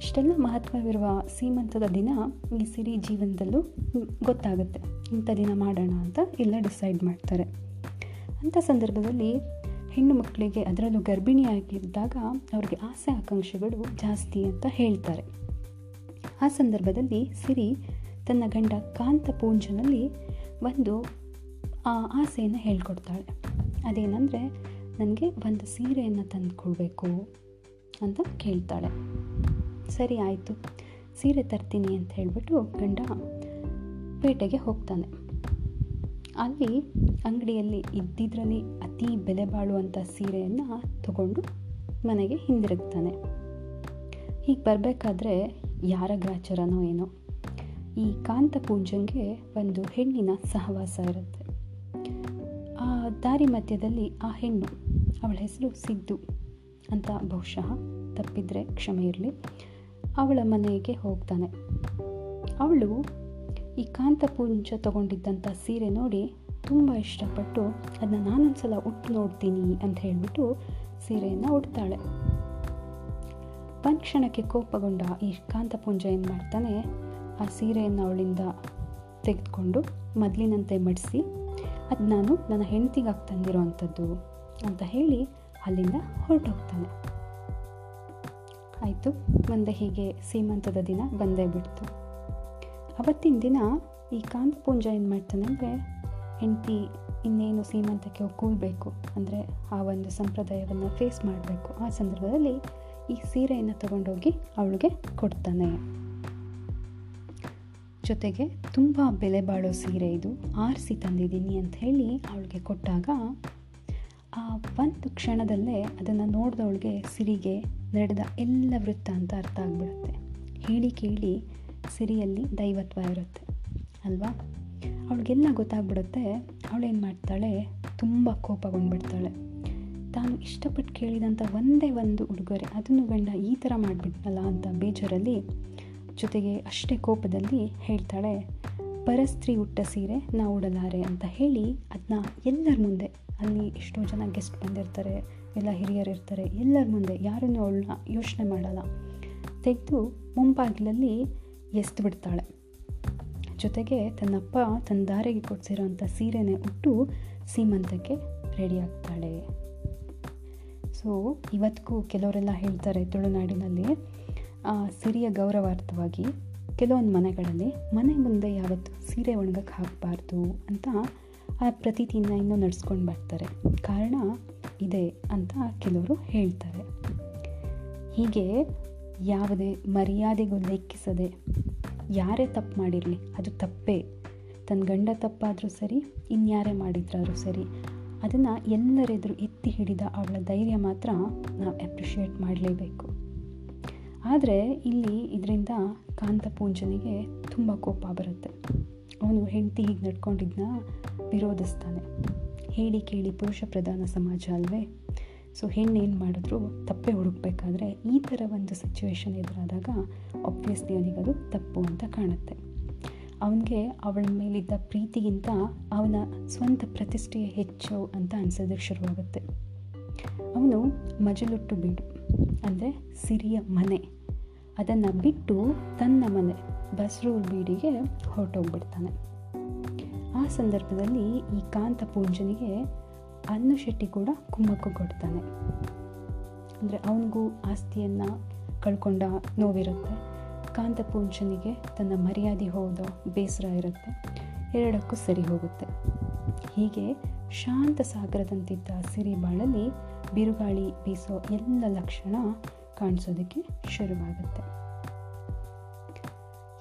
ಇಷ್ಟೆಲ್ಲ ಮಹತ್ವವಿರುವ ಸೀಮಂತದ ದಿನ ಈ ಸಿರಿ ಜೀವನದಲ್ಲೂ ಗೊತ್ತಾಗುತ್ತೆ. ಇಂಥ ದಿನ ಮಾಡೋಣ ಅಂತ ಎಲ್ಲ ಡಿಸೈಡ್ ಮಾಡ್ತಾರೆ. ಅಂಥ ಸಂದರ್ಭದಲ್ಲಿ ಹೆಣ್ಣು ಮಕ್ಕಳಿಗೆ, ಅದರಲ್ಲೂ ಗರ್ಭಿಣಿಯಾಗಿದ್ದಾಗ, ಅವ್ರಿಗೆ ಆಸೆ ಆಕಾಂಕ್ಷೆಗಳು ಜಾಸ್ತಿ ಅಂತ ಹೇಳ್ತಾರೆ. ಆ ಸಂದರ್ಭದಲ್ಲಿ ಸಿರಿ ತನ್ನ ಗಂಡ ಕಾಂತಪೂಂಜನಲ್ಲಿ ಒಂದು ಆಸೆಯನ್ನು ಹೇಳ್ಕೊಡ್ತಾಳೆ. ಅದೇನೆಂದರೆ, ನನಗೆ ಒಂದು ಸೀರೆಯನ್ನು ತಂದು ಕೊಡಬೇಕು ಅಂತ ಕೇಳ್ತಾಳೆ. ಸರಿ, ಆಯಿತು, ಸೀರೆ ತರ್ತೀನಿ ಅಂತ ಹೇಳಿಬಿಟ್ಟು ಗಂಡ ಪೇಟೆಗೆ ಹೋಗ್ತಾನೆ. ಅಲ್ಲಿ ಅಂಗಡಿಯಲ್ಲಿ ಇದ್ದಿದ್ರಲ್ಲಿ ಅತಿ ಬೆಲೆ ಬಾಳುವಂಥ ಸೀರೆಯನ್ನು ತಗೊಂಡು ಮನೆಗೆ ಹಿಂದಿರುಗ್ತಾನೆ. ಹೀಗೆ ಬರಬೇಕಾದ್ರೆ ಯಾರ ಗ್ರಾಚಾರನೋ ಏನೋ, ಈ ಕಾಂತಪೂಂಜಂಗೆ ಒಂದು ಹೆಣ್ಣಿನ ಸಹವಾಸ ಇರುತ್ತೆ. ಆ ದಾರಿ ಮಧ್ಯದಲ್ಲಿ ಆ ಹೆಣ್ಣು, ಅವಳ ಹೆಸರು ಸಿದ್ದು ಅಂತ ಬಹುಶಃ, ತಪ್ಪಿದರೆ ಕ್ಷಮೆ ಇರಲಿ, ಅವಳ ಮನೆಗೆ ಹೋಗ್ತಾನೆ. ಅವಳು ಈ ಕಾಂತಪೂಂಜ ತಗೊಂಡಿದ್ದಂಥ ಸೀರೆ ನೋಡಿ ತುಂಬ ಇಷ್ಟಪಟ್ಟು, ಅದನ್ನ ನಾನೊಂದು ಸಲ ಉಟ್ಟು ನೋಡ್ತೀನಿ ಅಂತ ಹೇಳಿಬಿಟ್ಟು ಸೀರೆಯನ್ನು ಉಡ್ತಾಳೆ. ಒಂದು ಕ್ಷಣಕ್ಕೆ ಕೋಪಗೊಂಡ ಈ ಕಾಂತಪೂಂಜ ಏನು ಮಾಡ್ತಾನೆ, ಆ ಸೀರೆಯನ್ನು ಅವಳಿಂದ ತೆಗೆದುಕೊಂಡು ಮೊದಲಿನಂತೆ ಮಡಿಸಿ, ಅದು ನಾನು ನನ್ನ ಹೆಂಡತಿಗಾಗಿ ತಂದಿರೋವಂಥದ್ದು ಅಂತ ಹೇಳಿ ಅಲ್ಲಿಂದ ಹೊರಟೋಗ್ತಾನೆ. ಆಯಿತು, ಮುಂದೆ ಹೀಗೆ ಸೀಮಂತದ ದಿನ ಬಂದೇ ಬಿಡ್ತು. ಅವತ್ತಿನ ದಿನ ಈ ಕಾಂತಪೂಂಜ ಏನು ಮಾಡ್ತಾನೆ ಅಂದರೆ, ಹೆಂಡತಿ ಇನ್ನೇನು ಸೀಮಂತಕ್ಕೆ ಒಗ್ಗೂಡಬೇಕು, ಅಂದರೆ ಆ ಒಂದು ಸಂಪ್ರದಾಯವನ್ನು ಫೇಸ್ ಮಾಡಬೇಕು, ಆ ಸಂದರ್ಭದಲ್ಲಿ ಈ ಸೀರೆಯನ್ನು ತಗೊಂಡೋಗಿ ಅವಳಿಗೆ ಕೊಡ್ತಾನೆ. ಜೊತೆಗೆ ತುಂಬ ಬೆಲೆ ಬಾಳೋ ಸೀರೆ ಇದು, ಆರಿಸಿ ತಂದಿದ್ದೀನಿ ಅಂತ ಹೇಳಿ ಅವಳಿಗೆ ಕೊಟ್ಟಾಗ ಆ ಒಂದು ಕ್ಷಣದಲ್ಲೇ ಅದನ್ನು ನೋಡಿದವಳಿಗೆ ಸಿರಿಗೆ ನಡೆದ ಎಲ್ಲ ವೃತ್ತಾಂತ ಅರ್ಥ ಆಗಿಬಿಡುತ್ತೆ. ಹೇಳಿ ಕೇಳಿ ಸಿರಿಯಲ್ಲಿ ದೈವತ್ವ ಇರುತ್ತೆ ಅಲ್ವಾ, ಅವಳಿಗೆಲ್ಲ ಗೊತ್ತಾಗ್ಬಿಡುತ್ತೆ. ಅವಳೇನು ಮಾಡ್ತಾಳೆ, ತುಂಬ ಕೋಪಗೊಂಡ್ಬಿಡ್ತಾಳೆ. ತಾನು ಇಷ್ಟಪಟ್ಟು ಕೇಳಿದಂಥ ಒಂದೇ ಒಂದು ಉಡುಗೊರೆ ಅದನ್ನು ಗಂಡ ಈ ಥರ ಮಾಡಿಬಿಟ್ನಲ್ಲ ಅಂತ ಬೇಜಾರಲ್ಲಿ, ಜೊತೆಗೆ ಅಷ್ಟೇ ಕೋಪದಲ್ಲಿ ಹೇಳ್ತಾಳೆ, ಪರಸ್ತ್ರೀ ಉಟ್ಟ ಸೀರೆ ನಾ ಉಡಲಾರೆ ಅಂತ ಹೇಳಿ ಅದನ್ನ ಎಲ್ಲರ ಮುಂದೆ, ಅಲ್ಲಿ ಎಷ್ಟೋ ಜನ ಗೆಸ್ಟ್ ಬಂದಿರ್ತಾರೆ, ಎಲ್ಲ ಹಿರಿಯರು ಇರ್ತಾರೆ, ಎಲ್ಲರ ಮುಂದೆ ಯಾರನ್ನೂ ಅವಳನ್ನ ಯೋಚನೆ ಮಾಡಲ್ಲ, ತೆಗೆದು ಮುಂಬಾಗಿಲಲ್ಲಿ ಎಸ್ದು ಬಿಡ್ತಾಳೆ. ಜೊತೆಗೆ ತನ್ನಪ್ಪ ತನ್ನ ದಾರೆಗೆ ಕೊಡಿಸಿರೋ ಅಂಥ ಸೀರೆನೇ ಉಟ್ಟು ಸೀಮಂತಕ್ಕೆ ರೆಡಿ ಆಗ್ತಾಳೆ. ಸೊ ಇವತ್ತಿಗೂ ಕೆಲವರೆಲ್ಲ ಹೇಳ್ತಾರೆ ತುಳುನಾಡಿನಲ್ಲಿ ಸಿರಿಯ ಗೌರವಾರ್ಥವಾಗಿ ಕೆಲವೊಂದು ಮನೆಗಳಲ್ಲಿ ಮನೆ ಮುಂದೆ ಯಾವತ್ತು ಸೀರೆ ಒಣಗಕ್ಕೆ ಹಾಕಬಾರ್ದು ಅಂತ ಆ ಪ್ರತೀತಿನ ಇನ್ನೂ ನಡೆಸ್ಕೊಂಡು ಬರ್ತಾರೆ. ಕಾರಣ ಇದೆ ಅಂತ ಕೆಲವರು ಹೇಳ್ತಾರೆ. ಹೀಗೆ ಯಾವುದೇ ಮರ್ಯಾದೆಗೂ ಲೆಕ್ಕಿಸದೆ ಯಾರೇ ತಪ್ಪು ಮಾಡಿರಲಿ, ಅದು ತಪ್ಪೇ, ತನ್ನ ಗಂಡ ತಪ್ಪಾದರೂ ಸರಿ, ಇನ್ಯಾರೇ ಮಾಡಿದ್ರಾದ್ರೂ ಸರಿ, ಅದನ್ನು ಎಲ್ಲರೆದುರು ಎತ್ತಿ ಹಿಡಿದ ಅವಳ ಧೈರ್ಯ ಮಾತ್ರ ನಾವು ಅಪ್ರಿಷಿಯೇಟ್ ಮಾಡಲೇಬೇಕು. ಆದರೆ ಇಲ್ಲಿ ಇದರಿಂದ ಕಾಂತಪೂಂಜನಿಗೆ ತುಂಬ ಕೋಪ ಬರುತ್ತೆ. ಅವನು ಹೆಂಡತಿ ಹೀಗೆ ನಡ್ಕೊಂಡಿದ್ದನ್ನ ವಿರೋಧಿಸ್ತಾನೆ. ಹೇಳಿ ಕೇಳಿ ಪುರುಷ ಪ್ರಧಾನ ಸಮಾಜ ಅಲ್ವೇ? ಸೊ ಹೆಣ್ಣೇನು ಮಾಡಿದ್ರು ತಪ್ಪೇ ಹುಡುಕಬೇಕಾದ್ರೆ ಈ ಥರ ಒಂದು ಸಿಚುವೇಶನ್ ಎದುರಾದಾಗ ಆಬ್ವಿಯಸ್ಲಿ ಅವನಿಗದು ತಪ್ಪು ಅಂತ ಕಾಣುತ್ತೆ. ಅವನಿಗೆ ಅವಳ ಮೇಲಿದ್ದ ಪ್ರೀತಿಗಿಂತ ಅವನ ಸ್ವಂತ ಪ್ರತಿಷ್ಠೆಯೇ ಹೆಚ್ಚು ಅಂತ ಅನಿಸೋದಕ್ಕೆ ಶುರುವಾಗುತ್ತೆ. ಅವನು ಮಜಲುಟ್ಟು ಬೀಡು ಅಂದರೆ ಸಿರಿಯ ಮನೆ ಅದನ್ನು ಬಿಟ್ಟು ತನ್ನ ಮನೆ ಬಸ್ರೂರು ಬೀಡಿಗೆ ಹೊರಟೋಗ್ಬಿಡ್ತಾನೆ. ಆ ಸಂದರ್ಭದಲ್ಲಿ ಈ ಕಾಂತಪೂಂಜನಿಗೆ ಅನ್ನುಶೆಟ್ಟಿ ಕೂಡ ಕುಮ್ಮಕ್ಕು ಕೊಡ್ತಾನೆ. ಅಂದರೆ ಅವನಿಗೂ ಆಸ್ತಿಯನ್ನು ಕಳ್ಕೊಂಡ ನೋವಿರುತ್ತೆ, ಕಾಂತಪೂಂಜನಿಗೆ ತನ್ನ ಮರ್ಯಾದೆ ಹೋದೋ ಬೇಸರ ಇರುತ್ತೆ, ಎರಡಕ್ಕೂ ಸರಿ ಹೋಗುತ್ತೆ. ಹೀಗೆ ಶಾಂತ ಸಾಗರದಂತಿದ್ದ ಸಿರಿಬಾಳಲ್ಲಿ ಬಿರುಗಾಳಿ ಬೀಸೋ ಎಲ್ಲ ಲಕ್ಷಣ ಕಾಣಿಸೋದಕ್ಕೆ ಶುರುವಾಗುತ್ತೆ.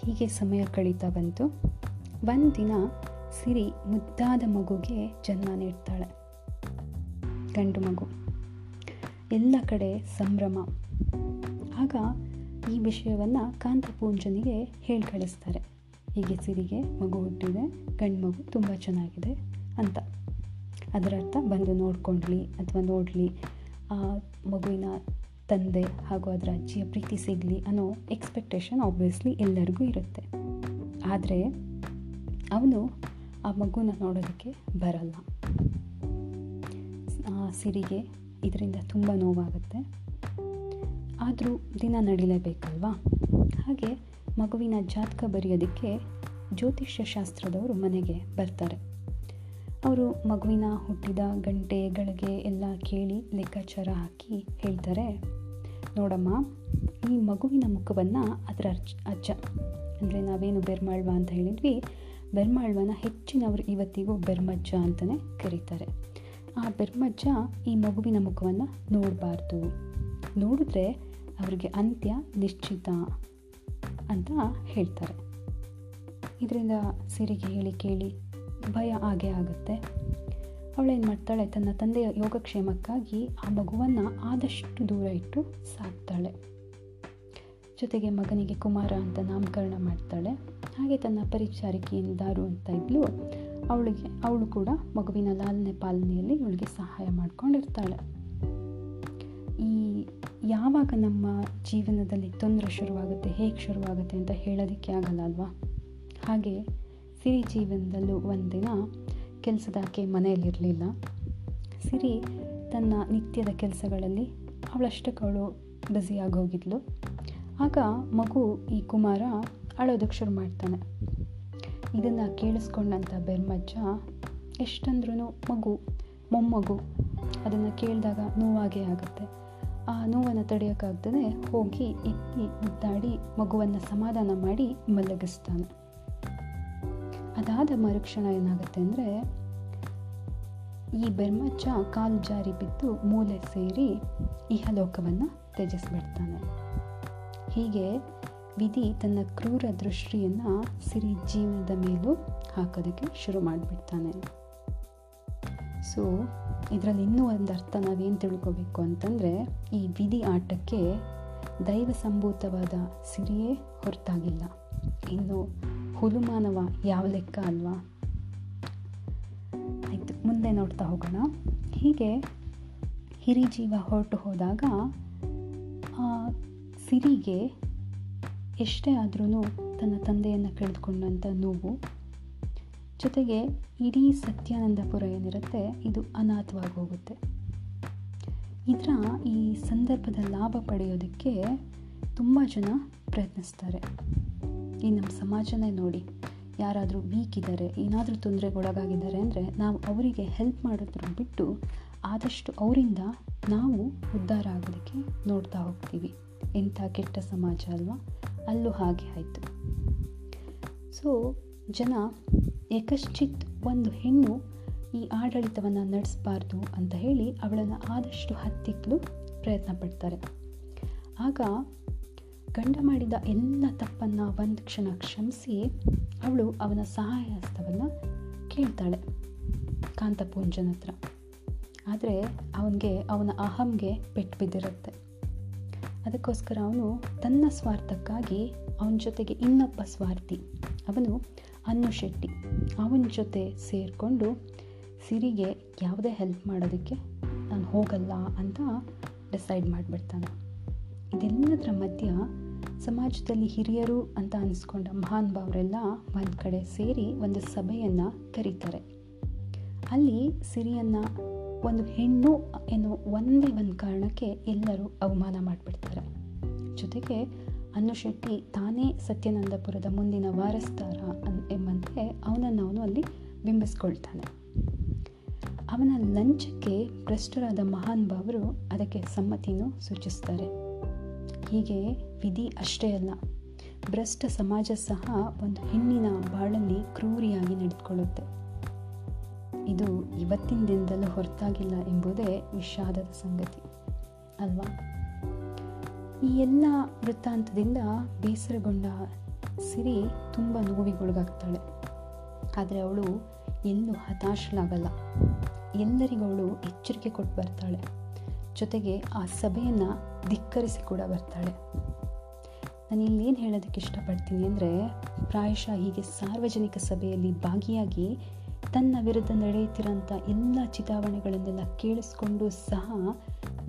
ಹೀಗೆ ಸಮಯ ಕಳೀತಾ ಬಂತು. ಒಂದಿನ ಸಿರಿ ಮುದ್ದಾದ ಮಗುಗೆ ಜನ್ಮ ನೀಡ್ತಾಳೆ, ಗಂಡು ಮಗು. ಎಲ್ಲ ಕಡೆ ಸಂಭ್ರಮ. ಆಗ ಈ ವಿಷಯವನ್ನು ಕಾಂತಪೂಂಜನಿಗೆ ಹೇಳಿ ಕಳಿಸ್ತಾರೆ. ಹೀಗೆ ಸಿರಿಗೆ ಮಗು ಹುಟ್ಟಿದೆ, ಗಂಡು ಮಗು ತುಂಬ ಚೆನ್ನಾಗಿದೆ ಅಂತ. ಅದರರ್ಥ ಬಂದು ನೋಡ್ಕೊಂಡ್ಲಿ ಅಥವಾ ನೋಡಲಿ, ಆ ಮಗುವಿನ ತಂದೆ ಹಾಗೂ ಅದರ ಅಜ್ಜಿಯ ಪ್ರೀತಿ ಸಿಗಲಿ ಅನ್ನೋ ಎಕ್ಸ್ಪೆಕ್ಟೇಷನ್ ಆಬ್ವಿಯಸ್ಲಿ ಎಲ್ಲರಿಗೂ ಇರುತ್ತೆ. ಆದರೆ ಅವನು ಆ ಮಗುನ ನೋಡೋದಕ್ಕೆ ಬರಲ್ಲ. ಸಿರಿಗೆ ಇದರಿಂದ ತುಂಬ ನೋವಾಗುತ್ತೆ. ಆದರೂ ದಿನ ನಡಿಲೇಬೇಕಲ್ವಾ? ಹಾಗೆ ಮಗುವಿನ ಜಾತಕ ಬರೆಯೋದಕ್ಕೆ ಜ್ಯೋತಿಷ್ಯ ಶಾಸ್ತ್ರದವರು ಮನೆಗೆ ಬರ್ತಾರೆ. ಅವರು ಮಗುವಿನ ಹುಟ್ಟಿದ ಗಂಟೆ ಗಳಿಗೆ ಎಲ್ಲ ಕೇಳಿ ಲೆಕ್ಕಾಚಾರ ಹಾಕಿ ಹೇಳ್ತಾರೆ, ನೋಡಮ್ಮ, ಈ ಮಗುವಿನ ಮುಖವನ್ನು ಅದರ ಅಜ್ಜ ಅಂದರೆ ನಾವೇನು ಬೆರ್ಮಾಳ್ವ ಅಂತ ಹೇಳಿದ್ವಿ, ಬೆರ್ಮಾಳ್ವನ ಹೆಚ್ಚಿನವರು ಇವತ್ತಿಗೂ ಬೆರ್ಮಜ್ಜ ಅಂತಲೇ ಕರೀತಾರೆ. ಆ ಬೆರ್ಮಜ್ಜ ಈ ಮಗುವಿನ ಮುಖವನ್ನು ನೋಡಬಾರ್ದು, ನೋಡಿದ್ರೆ ಅವ್ರಿಗೆ ಅಂತ್ಯ ನಿಶ್ಚಿತ ಅಂತ ಹೇಳ್ತಾರೆ. ಇದರಿಂದ ಸಿರಿಗೆ ಹೇಳಿ ಕೇಳಿ ಭಯ ಆಗೇ ಆಗುತ್ತೆ. ಅವಳೇನು ಮಾಡ್ತಾಳೆ, ತನ್ನ ತಂದೆಯ ಯೋಗಕ್ಷೇಮಕ್ಕಾಗಿ ಆ ಮಗುವನ್ನು ಆದಷ್ಟು ದೂರ ಇಟ್ಟು ಸಾಕ್ತಾಳೆ. ಜೊತೆಗೆ ಮಗನಿಗೆ ಕುಮಾರ ಅಂತ ನಾಮಕರಣ ಮಾಡ್ತಾಳೆ. ಹಾಗೆ ತನ್ನ ಪರಿಚಾರಿಕೆಯನ್ನು ದಾರು ಅಂತ ಇದ್ಲು, ಅವಳು ಕೂಡ ಮಗುವಿನ ಲಾಲನೆ ಪಾಲನೆಯಲ್ಲಿ ಅವಳಿಗೆ ಸಹಾಯ ಮಾಡ್ಕೊಂಡಿರ್ತಾಳೆ. ಈ ಯಾವಾಗ ನಮ್ಮ ಜೀವನದಲ್ಲಿ ತೊಂದರೆ ಶುರುವಾಗುತ್ತೆ, ಹೇಗೆ ಶುರುವಾಗುತ್ತೆ ಅಂತ ಹೇಳೋದಕ್ಕೆ ಆಗಲ್ಲ ಅಲ್ವಾ? ಹಾಗೆ ಸಿರಿ ಜೀವನದಲ್ಲೂ ಒಂದಿನ ಕೆಲಸದಾಕೆ ಮನೆಯಲ್ಲಿರಲಿಲ್ಲ. ಸಿರಿ ತನ್ನ ನಿತ್ಯದ ಕೆಲಸಗಳಲ್ಲಿ ಅವಳಷ್ಟಕ್ಕವಳು ಬ್ಯುಸಿಯಾಗಿ ಹೋಗಿದ್ಲು. ಆಗ ಮಗು ಈ ಕುಮಾರ ಅಳೋದಕ್ಕೆ ಶುರು ಮಾಡ್ತಾನೆ. ಇದನ್ನು ಕೇಳಿಸ್ಕೊಂಡಂಥ ಬೆರ್ಮಜ್ಜ ಎಷ್ಟಂದ್ರೂ ಮಗು ಮೊಮ್ಮಗು, ಅದನ್ನು ಕೇಳಿದಾಗ ನೋವಾಗೇ ಆಗುತ್ತೆ. ಆ ನೋವನ್ನು ತಡೆಯೋಕ್ಕಾಗ್ದೇ ಹೋಗಿ ಎತ್ತಿ ಮುದ್ದಾಡಿ ಮಗುವನ್ನು ಸಮಾಧಾನ ಮಾಡಿ ಮಲಗಿಸ್ತಾನೆ. ಅದಾದ ಮರುಕ್ಷಣ ಏನಾಗುತ್ತೆ ಅಂದರೆ, ಈ ಬೆರ್ಮಜ್ಜ ಕಾಲು ಜಾರಿ ಬಿದ್ದು ಮೂಲೆ ಸೇರಿ ಇಹಲೋಕವನ್ನು ತ್ಯಜಿಸ್ಬಿಡ್ತಾನೆ. ಹೀಗೆ ವಿಧಿ ತನ್ನ ಕ್ರೂರ ದೃಷ್ಟಿಯನ್ನು ಸಿರಿ ಜೀವನದ ಮೇಲೂ ಹಾಕೋದಕ್ಕೆ ಶುರು ಮಾಡಿಬಿಡ್ತಾನೆ. ಸೊ ಇದರಲ್ಲಿ ಇನ್ನೂ ಒಂದು ಅರ್ಥ ನಾವೇನು ತಿಳ್ಕೋಬೇಕು ಅಂತಂದರೆ, ಈ ವಿಧಿ ಆಟಕ್ಕೆ ದೈವ ಸಂಭೂತವಾದ ಸಿರಿಯೇ ಹೊರತಾಗಿಲ್ಲ, ಇನ್ನು ಹುಲುಮಾನವ ಯಾವ ಲೆಕ್ಕ ಅಲ್ವಾ? ಆಯಿತು, ಮುಂದೆ ನೋಡ್ತಾ ಹೋಗೋಣ. ಹೀಗೆ ಹಿರಿ ಜೀವ ಹೊರಟು ಹೋದಾಗ ಸಿರಿಗೆ ಎಷ್ಟೇ ಆದ್ರೂ ತನ್ನ ತಂದೆಯನ್ನು ಕಳೆದುಕೊಂಡಂಥ ನೋವು ಜೊತೆಗೆ ಇಡೀ ಸತ್ಯಾನಂದಪುರ ಏನಿರುತ್ತೆ ಇದು ಅನಾಥವಾಗಿ ಹೋಗುತ್ತೆ. ಇದರ ಈ ಸಂದರ್ಭದ ಲಾಭ ಪಡೆಯೋದಕ್ಕೆ ತುಂಬ ಜನ ಪ್ರಯತ್ನಿಸ್ತಾರೆ. ಈ ನಮ್ಮ ಸಮಾಜನೇ ನೋಡಿ, ಯಾರಾದರೂ ವೀಕ್ ಇದ್ದಾರೆ, ಏನಾದರೂ ತೊಂದರೆಗೊಳಗಾಗಿದ್ದಾರೆ ಅಂದರೆ ನಾವು ಅವರಿಗೆ ಹೆಲ್ಪ್ ಮಾಡೋದ್ರ ಬಿಟ್ಟು ಆದಷ್ಟು ಅವರಿಂದ ನಾವು ಉದ್ಧಾರ ಆಗೋದಕ್ಕೆ ನೋಡ್ತಾ ಹೋಗ್ತೀವಿ. ಎಂಥ ಕೆಟ್ಟ ಸಮಾಜ ಅಲ್ವಾ? ಅಲ್ಲೂ ಹಾಗೆ ಆಯಿತು. ಸೊ ಜನ ಯಕಶ್ಚಿತ್ ಒಂದು ಹೆಣ್ಣು ಈ ಆಡಳಿತವನ್ನು ನಡೆಸಬಾರ್ದು ಅಂತ ಹೇಳಿ ಅವಳನ್ನು ಆದಷ್ಟು ಹತ್ತಿಕ್ಕಲು ಪ್ರಯತ್ನ ಪಡ್ತಾರೆ. ಆಗ ಗಂಡ ಮಾಡಿದ ಎಲ್ಲ ತಪ್ಪನ್ನು ಒಂದು ಕ್ಷಣ ಕ್ಷಮಿಸಿ ಅವಳು ಅವನ ಸಹಾಯ ಹಸ್ತವನ್ನು ಕೇಳ್ತಾಳೆ ಕಾಂತಪೂಂಜನ ಹತ್ರ. ಆದರೆ ಅವನ ಅಹಂಗೆ ಪೆಟ್ಟು ಬಿದ್ದಿರುತ್ತೆ. ಅದಕ್ಕೋಸ್ಕರ ಅವನು ತನ್ನ ಸ್ವಾರ್ಥಕ್ಕಾಗಿ ಅವನ ಜೊತೆಗೆ ಇನ್ನೊಬ್ಬ ಸ್ವಾರ್ಥಿ, ಅವನು ಅನ್ನು ಶೆಟ್ಟಿ, ಅವನ ಜೊತೆ ಸೇರಿಕೊಂಡು ಸಿರಿಗೆ ಯಾವುದೇ ಹೆಲ್ಪ್ ಮಾಡೋದಕ್ಕೆ ನಾನು ಹೋಗಲ್ಲ ಅಂತ ಡಿಸೈಡ್ ಮಾಡಿಬಿಡ್ತಾನೆ. ಇದೆಲ್ಲದರ ಮಧ್ಯ ಸಮಾಜದಲ್ಲಿ ಹಿರಿಯರು ಅಂತ ಅನಿಸ್ಕೊಂಡ ಮಹಾನುಭಾವರೆಲ್ಲ ಒಂದು ಕಡೆ ಸೇರಿ ಒಂದು ಸಭೆಯನ್ನು ಕರೀತಾರೆ. ಅಲ್ಲಿ ಸಿರಿಯನ್ನು ಒಂದು ಹೆಣ್ಣು ಏನೋ ಒಂದೇ ಒಂದು ಕಾರಣಕ್ಕೆ ಎಲ್ಲರೂ ಅವಮಾನ ಮಾಡಿಬಿಡ್ತಾರೆ. ಜೊತೆಗೆ ಅನ್ನುಶೆಟ್ಟಿ ತಾನೇ ಸತ್ಯಾನಂದಪುರದ ಮುಂದಿನ ವಾರಸ್ದಾರ ಎಂಬಂತೆ ಅವನನ್ನು ಅವನು ಅಲ್ಲಿ ಬಿಂಬಿಸ್ಕೊಳ್ತಾನೆ. ಅವನ ಲಂಚಕ್ಕೆ ಭ್ರಷ್ಟರಾದ ಮಹಾನುಭಾವರು ಅದಕ್ಕೆ ಸಮ್ಮತಿನೂ ಸೂಚಿಸ್ತಾರೆ. ಹೀಗೆ ವಿಧಿ ಅಷ್ಟೇ ಅಲ್ಲ, ಭ್ರಷ್ಟ ಸಮಾಜ ಸಹ ಒಂದು ಹೆಣ್ಣಿನ ಬಾಳಲ್ಲಿ ಕ್ರೂರಿಯಾಗಿ ನಡೆದುಕೊಳ್ಳುತ್ತೆ. ಇದು ಇವತ್ತಿನ ದಿನದಲ್ಲೂ ಹೊರತಾಗಿಲ್ಲ ಎಂಬುದೇ ವಿಷಾದದ ಸಂಗತಿ ಅಲ್ವಾ? ಈ ಎಲ್ಲ ವೃತ್ತಾಂತದಿಂದ ಬೇಸರಗೊಂಡ ಸಿರಿ ತುಂಬ ನೋವಿಗೊಳಗಾಗ್ತಾಳೆ. ಆದರೆ ಅವಳು ಎಲ್ಲೂ ಹತಾಶಳಾಗಲ್ಲ, ಎಲ್ಲರಿಗೂ ಅವಳು ಎಚ್ಚರಿಕೆ ಕೊಟ್ಟು ಬರ್ತಾಳೆ. ಜೊತೆಗೆ ಆ ಸಭೆಯನ್ನು ಧಿಕ್ಕರಿಸಿ ಕೂಡ ಬರ್ತಾಳೆ. ನಾನು ಇಲ್ಲೇನು ಹೇಳೋದಕ್ಕೆ ಇಷ್ಟಪಡ್ತೀನಿ ಅಂದರೆ, ಪ್ರಾಯಶಃ ಹೀಗೆ ಸಾರ್ವಜನಿಕ ಸಭೆಯಲ್ಲಿ ಭಾಗಿಯಾಗಿ ತನ್ನ ವಿರುದ್ಧ ನಡೆಯುತ್ತಿರೋಂಥ ಎಲ್ಲ ಚಿತಾವಣೆಗಳನ್ನೆಲ್ಲ ಕೇಳಿಸ್ಕೊಂಡು ಸಹ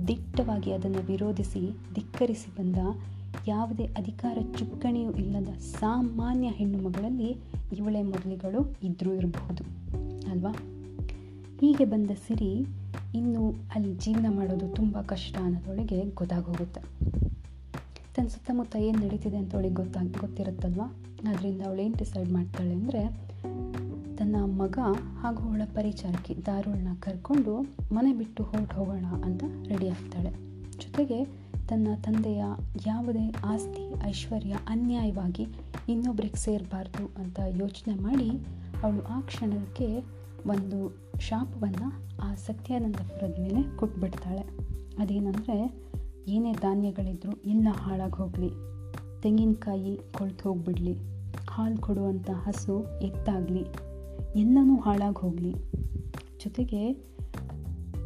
ದಿಟ್ಟವಾಗಿ ಅದನ್ನು ವಿರೋಧಿಸಿ ಧಿಕ್ಕರಿಸಿ ಬಂದ ಯಾವುದೇ ಅಧಿಕಾರ ಚುಕ್ಕಾಣಿಯೂ ಇಲ್ಲದ ಸಾಮಾನ್ಯ ಹೆಣ್ಣು ಮಗಳಲ್ಲಿ ಇವಳೆ ಮೊದಲಿಗಳು ಇದ್ರೂ ಇರಬಹುದು ಅಲ್ವಾ? ಹೀಗೆ ಬಂದ ಸಿರಿ ಇನ್ನು ಅಲ್ಲಿ ಜೀವನ ಮಾಡೋದು ತುಂಬ ಕಷ್ಟ ಅನ್ನೋದೊಳಗೆ ಗೊತ್ತಾಗೋಗುತ್ತೆ. ತನ್ನ ಸುತ್ತಮುತ್ತ ಏನು ನಡೀತಿದೆ ಅಂತ ಅವಳಿಗೆ ಗೊತ್ತಿರುತ್ತಲ್ವ. ಅದರಿಂದ ಅವಳೇನು ಡಿಸೈಡ್ ಮಾಡ್ತಾಳೆ ಅಂದರೆ, ತನ್ನ ಮಗ ಹಾಗೂ ಅವಳ ಪರಿಚಾರಕಿ ದಾರುಳನ್ನ ಕರ್ಕೊಂಡು ಮನೆ ಬಿಟ್ಟು ಹೊರಟು ಹೋಗೋಣ ಅಂತ ರೆಡಿ ಆಗ್ತಾಳೆ. ಜೊತೆಗೆ ತನ್ನ ತಂದೆಯ ಯಾವುದೇ ಆಸ್ತಿ ಐಶ್ವರ್ಯ ಅನ್ಯಾಯವಾಗಿ ಇನ್ನೊಬ್ರಿಗೆ ಸೇರಬಾರ್ದು ಅಂತ ಯೋಚನೆ ಮಾಡಿ ಅವಳು ಆ ಕ್ಷಣಕ್ಕೆ ಒಂದು ಶಾಪವನ್ನು ಆ ಸತ್ಯಾನಂದಪುರದ ಮೇಲೆ ಕೊಟ್ಬಿಡ್ತಾಳೆ. ಅದೇನೆಂದರೆ, ಏನೇ ಧಾನ್ಯಗಳಿದ್ರೂ ಎಲ್ಲ ಹಾಳಾಗಿ ಹೋಗಲಿ, ತೆಂಗಿನಕಾಯಿ ಕೊಳ್ತು ಹೋಗಿಬಿಡಲಿ, ಹಾಲು ಕೊಡುವಂಥ ಹಸು ಎತ್ತಾಗಲಿ, ಎಲ್ಲನೂ ಹಾಳಾಗಿ ಹೋಗಲಿ. ಜೊತೆಗೆ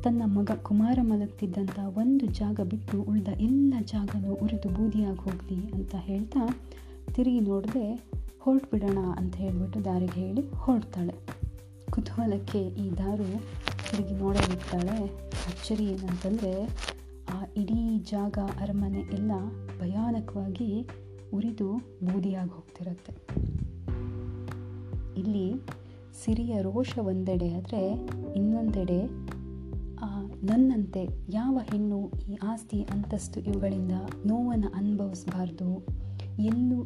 ತನ್ನ ಮಗ ಕುಮಾರ ಮಲಗ್ತಿದ್ದಂಥ ಒಂದು ಜಾಗ ಬಿಟ್ಟು ಉಳಿದ ಎಲ್ಲ ಜಾಗನೂ ಉರಿದು ಬೂದಿಯಾಗಿ ಹೋಗಲಿ ಅಂತ ಹೇಳ್ತಾ ತಿರುಗಿ ನೋಡದೆ ಹೊರಟ್ಬಿಡೋಣ ಅಂತ ಹೇಳಿಬಿಟ್ಟು ದಾರಿಗೆ ಹೇಳಿ ಹೊರಡ್ತಾಳೆ. ಕುತೂಹಲಕ್ಕೆ ಈ ದಾರು ತಿರುಗಿ ನೋಡಲಿರ್ತಾಳೆ. ಅಚ್ಚರಿ ಏನಂತಂದರೆ, ಆ ಇಡೀ ಜಾಗ ಅರಮನೆ ಎಲ್ಲ ಭಯಾನಕವಾಗಿ ಉರಿದು ಬೂದಿಯಾಗಿ ಹೋಗ್ತಿರುತ್ತೆ. ಇಲ್ಲಿ ಸಿರಿಯ ರೋಷ ಒಂದೆಡೆ, ಆದರೆ ಇನ್ನೊಂದೆಡೆ ನನ್ನಂತೆ ಯಾವ ಹೆಣ್ಣು ಈ ಆಸ್ತಿ ಅಂತಸ್ತು ಇವುಗಳಿಂದ ನೋವನ್ನು ಅನುಭವಿಸಬಾರ್ದು, ಎಲ್ಲೂ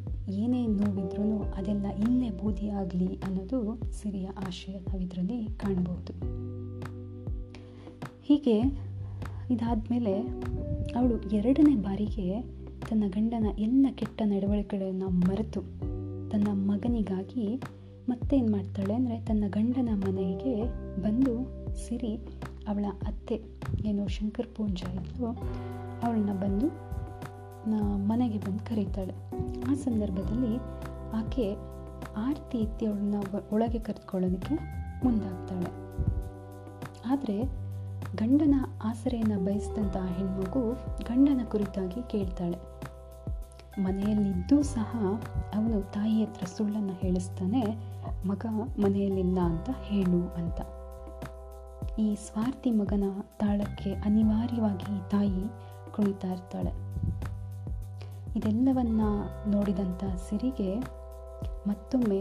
ಏನೇ ನೋವಿದ್ರೂ ಅದೆಲ್ಲ ಇಲ್ಲೇ ಬೂದಿಯಾಗಲಿ ಅನ್ನೋದು ಸಿರಿಯ ಆಶಯ ನಾವಿದರಲ್ಲಿ ಕಾಣಬಹುದು. ಹೀಗೆ ಇದಾದಮೇಲೆ ಅವಳು ಎರಡನೇ ಬಾರಿಗೆ ತನ್ನ ಗಂಡನ ಎಲ್ಲ ಕೆಟ್ಟ ನಡವಳಿಕೆಗಳನ್ನು ಮರೆತು ತನ್ನ ಮಗನಿಗಾಗಿ ಮತ್ತೇನು ಮಾಡ್ತಾಳೆ ಅಂದರೆ, ತನ್ನ ಗಂಡನ ಮನೆಗೆ ಬಂದು ಸಿರಿ ಅವಳ ಅತ್ತೆ ಏನೋ ಶಂಕರ್ ಪೂಂಜಾ ಇದ್ಲು, ಅವಳನ್ನ ಬಂದು ಮನೆಗೆ ಬಂದು ಕರೀತಾಳೆ. ಆ ಸಂದರ್ಭದಲ್ಲಿ ಆಕೆ ಆರತಿ ಎತ್ತಿ ಅವಳನ್ನ ಒಳಗೆ ಕರೆದುಕೊಳ್ಳೋದಕ್ಕೆ ಮುಂದಾಗ್ತಾಳೆ. ಆದರೆ ಗಂಡನ ಆಸರೆಯನ್ನು ಬಯಸಿದಂಥ ಹೆಣ್ಮಗು ಗಂಡನ ಕುರಿತಾಗಿ ಕೇಳ್ತಾಳೆ. ಮನೆಯಲ್ಲಿದ್ದೂ ಸಹ ಅವನು ತಾಯಿ ಹತ್ರ ಸುಳ್ಳನ್ನು ಹೇಳಿಸ್ತಾನೆ, ಮಗ ಮನೆಯಲ್ಲಿಲ್ಲ ಅಂತ ಹೇಳು ಅಂತ. ಈ ಸ್ವಾರ್ಥಿ ಮಗನ ತಾಳಕ್ಕೆ ಅನಿವಾರ್ಯವಾಗಿ ತಾಯಿ ಕುಣಿತಾ ಇರ್ತಾಳೆ. ಇದೆಲ್ಲವನ್ನ ನೋಡಿದಂಥ ಸಿರಿಗೆ ಮತ್ತೊಮ್ಮೆ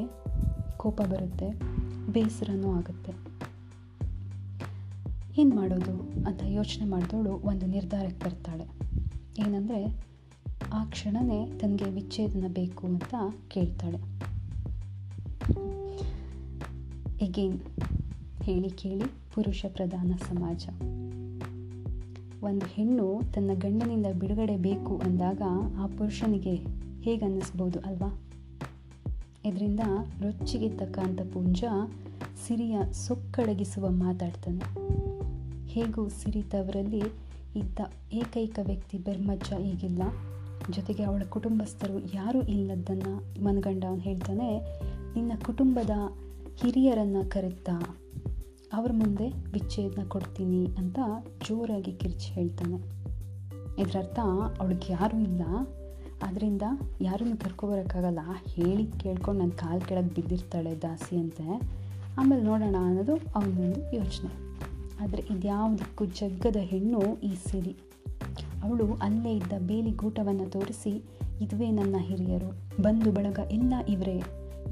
ಕೋಪ ಬರುತ್ತೆ. ಬೇಸರನೂ ಆಗುತ್ತೆ. ಏನು ಮಾಡೋದು ಅಂತ ಯೋಚನೆ ಮಾಡಿದವಳು ಒಂದು ನಿರ್ಧಾರಕ್ಕೆ ಬರ್ತಾಳೆ. ಏನಂದರೆ, ಆ ಕ್ಷಣವೇ ತನಗೆ ವಿಚ್ಛೇದನ ಬೇಕು ಅಂತ ಕೇಳ್ತಾಳೆ. ಎಗೇನ್ ಹೇಳಿ ಕೇಳಿ ಪುರುಷ ಪ್ರಧಾನ ಸಮಾಜ. ಒಂದು ಹೆಣ್ಣು ತನ್ನ ಗಂಡನಿಂದ ಬಿಡುಗಡೆ ಬೇಕು ಅಂದಾಗ ಆ ಪುರುಷನಿಗೆ ಹೇಗೆ ಅನ್ನಿಸ್ಬೋದು ಅಲ್ವಾ? ಇದರಿಂದ ರೊಚ್ಚಿಗೆದ್ದ ಕಾಂತಪುಂಜ ಸಿರಿಯ ಸೊಕ್ಕಡಗಿಸುವ ಮಾತಾಡ್ತಾನೆ. ಹೇಗೂ ಸಿರಿ ತವರಲ್ಲಿ ಇದ್ದ ಏಕೈಕ ವ್ಯಕ್ತಿ ಬೆರ್ಮಜ್ಜ ಈಗಿಲ್ಲ, ಜೊತೆಗೆ ಅವಳ ಕುಟುಂಬಸ್ಥರು ಯಾರೂ ಇಲ್ಲದನ್ನು ಮನಗಂಡ ಅವನು ಹೇಳ್ತಾನೆ, ನಿನ್ನ ಕುಟುಂಬದ ಹಿರಿಯರನ್ನು ಕರೆತ್ತಾ, ಅವ್ರ ಮುಂದೆ ವಿಚ್ಛೇದನ ಕೊಡ್ತೀನಿ ಅಂತ ಜೋರಾಗಿ ಕಿರ್ಚಿ ಹೇಳ್ತಾನೆ. ಇದರರ್ಥ ಅವಳಿಗೆ ಯಾರೂ ಇಲ್ಲ, ಆದ್ದರಿಂದ ಯಾರನ್ನು ಕರ್ಕೊಬರೋಕ್ಕಾಗಲ್ಲ, ಹೇಳಿ ಕೇಳ್ಕೊಂಡು ನನ್ನ ಕಾಲು ಕೆಳಗೆ ಬಿದ್ದಿರ್ತಾಳೆ ದಾಸಿ ಅಂತೆ, ಆಮೇಲೆ ನೋಡೋಣ ಅನ್ನೋದು ಅವನೊಂದು ಯೋಚನೆ. ಆದರೆ ಇದ್ಯಾವುದಕ್ಕೂ ಜಗ್ಗದ ಹೆಣ್ಣು ಈ ಸಿರಿ. ಅವಳು ಅಲ್ಲೇ ಇದ್ದ ಬೇಲಿ ಗೂಟವನ್ನು ತೋರಿಸಿ, ಇದುವೇ ನನ್ನ ಹಿರಿಯರು, ಬಂಧು ಬಳಗ ಎಲ್ಲ ಇವರೇ,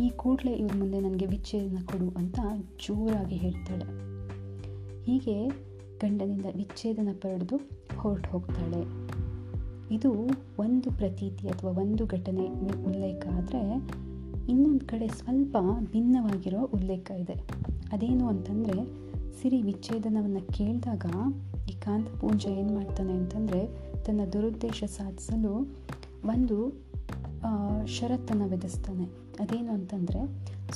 ಈ ಕೂಡಲೇ ಇವ್ರ ಮುಂದೆ ನನಗೆ ವಿಚ್ಛೇದನ ಕೊಡು ಅಂತ ಜೋರಾಗಿ ಹೇಳ್ತಾಳೆ. ಹೀಗೆ ಗಂಡನಿಂದ ವಿಚ್ಛೇದನ ಪಡೆದು ಹೊರಟು ಹೋಗ್ತಾಳೆ. ಇದು ಒಂದು ಪ್ರತೀತಿ ಅಥವಾ ಒಂದು ಘಟನೆ ಉಲ್ಲೇಖ ಆದರೆ, ಇನ್ನೊಂದು ಕಡೆ ಸ್ವಲ್ಪ ಭಿನ್ನವಾಗಿರೋ ಉಲ್ಲೇಖ ಇದೆ. ಅದೇನು ಅಂತಂದರೆ, ಸಿರಿ ವಿಚ್ಛೇದನವನ್ನು ಕೇಳಿದಾಗ ಈ ಕಾಂತಪೂಂಜ ಏನು ಮಾಡ್ತಾನೆ ಅಂತಂದರೆ, ತನ್ನ ದುರುದ್ದೇಶ ಸಾಧಿಸಲು ಒಂದು ಷರತ್ತನ್ನು ವಿಧಿಸ್ತಾನೆ. ಅದೇನು ಅಂತಂದರೆ,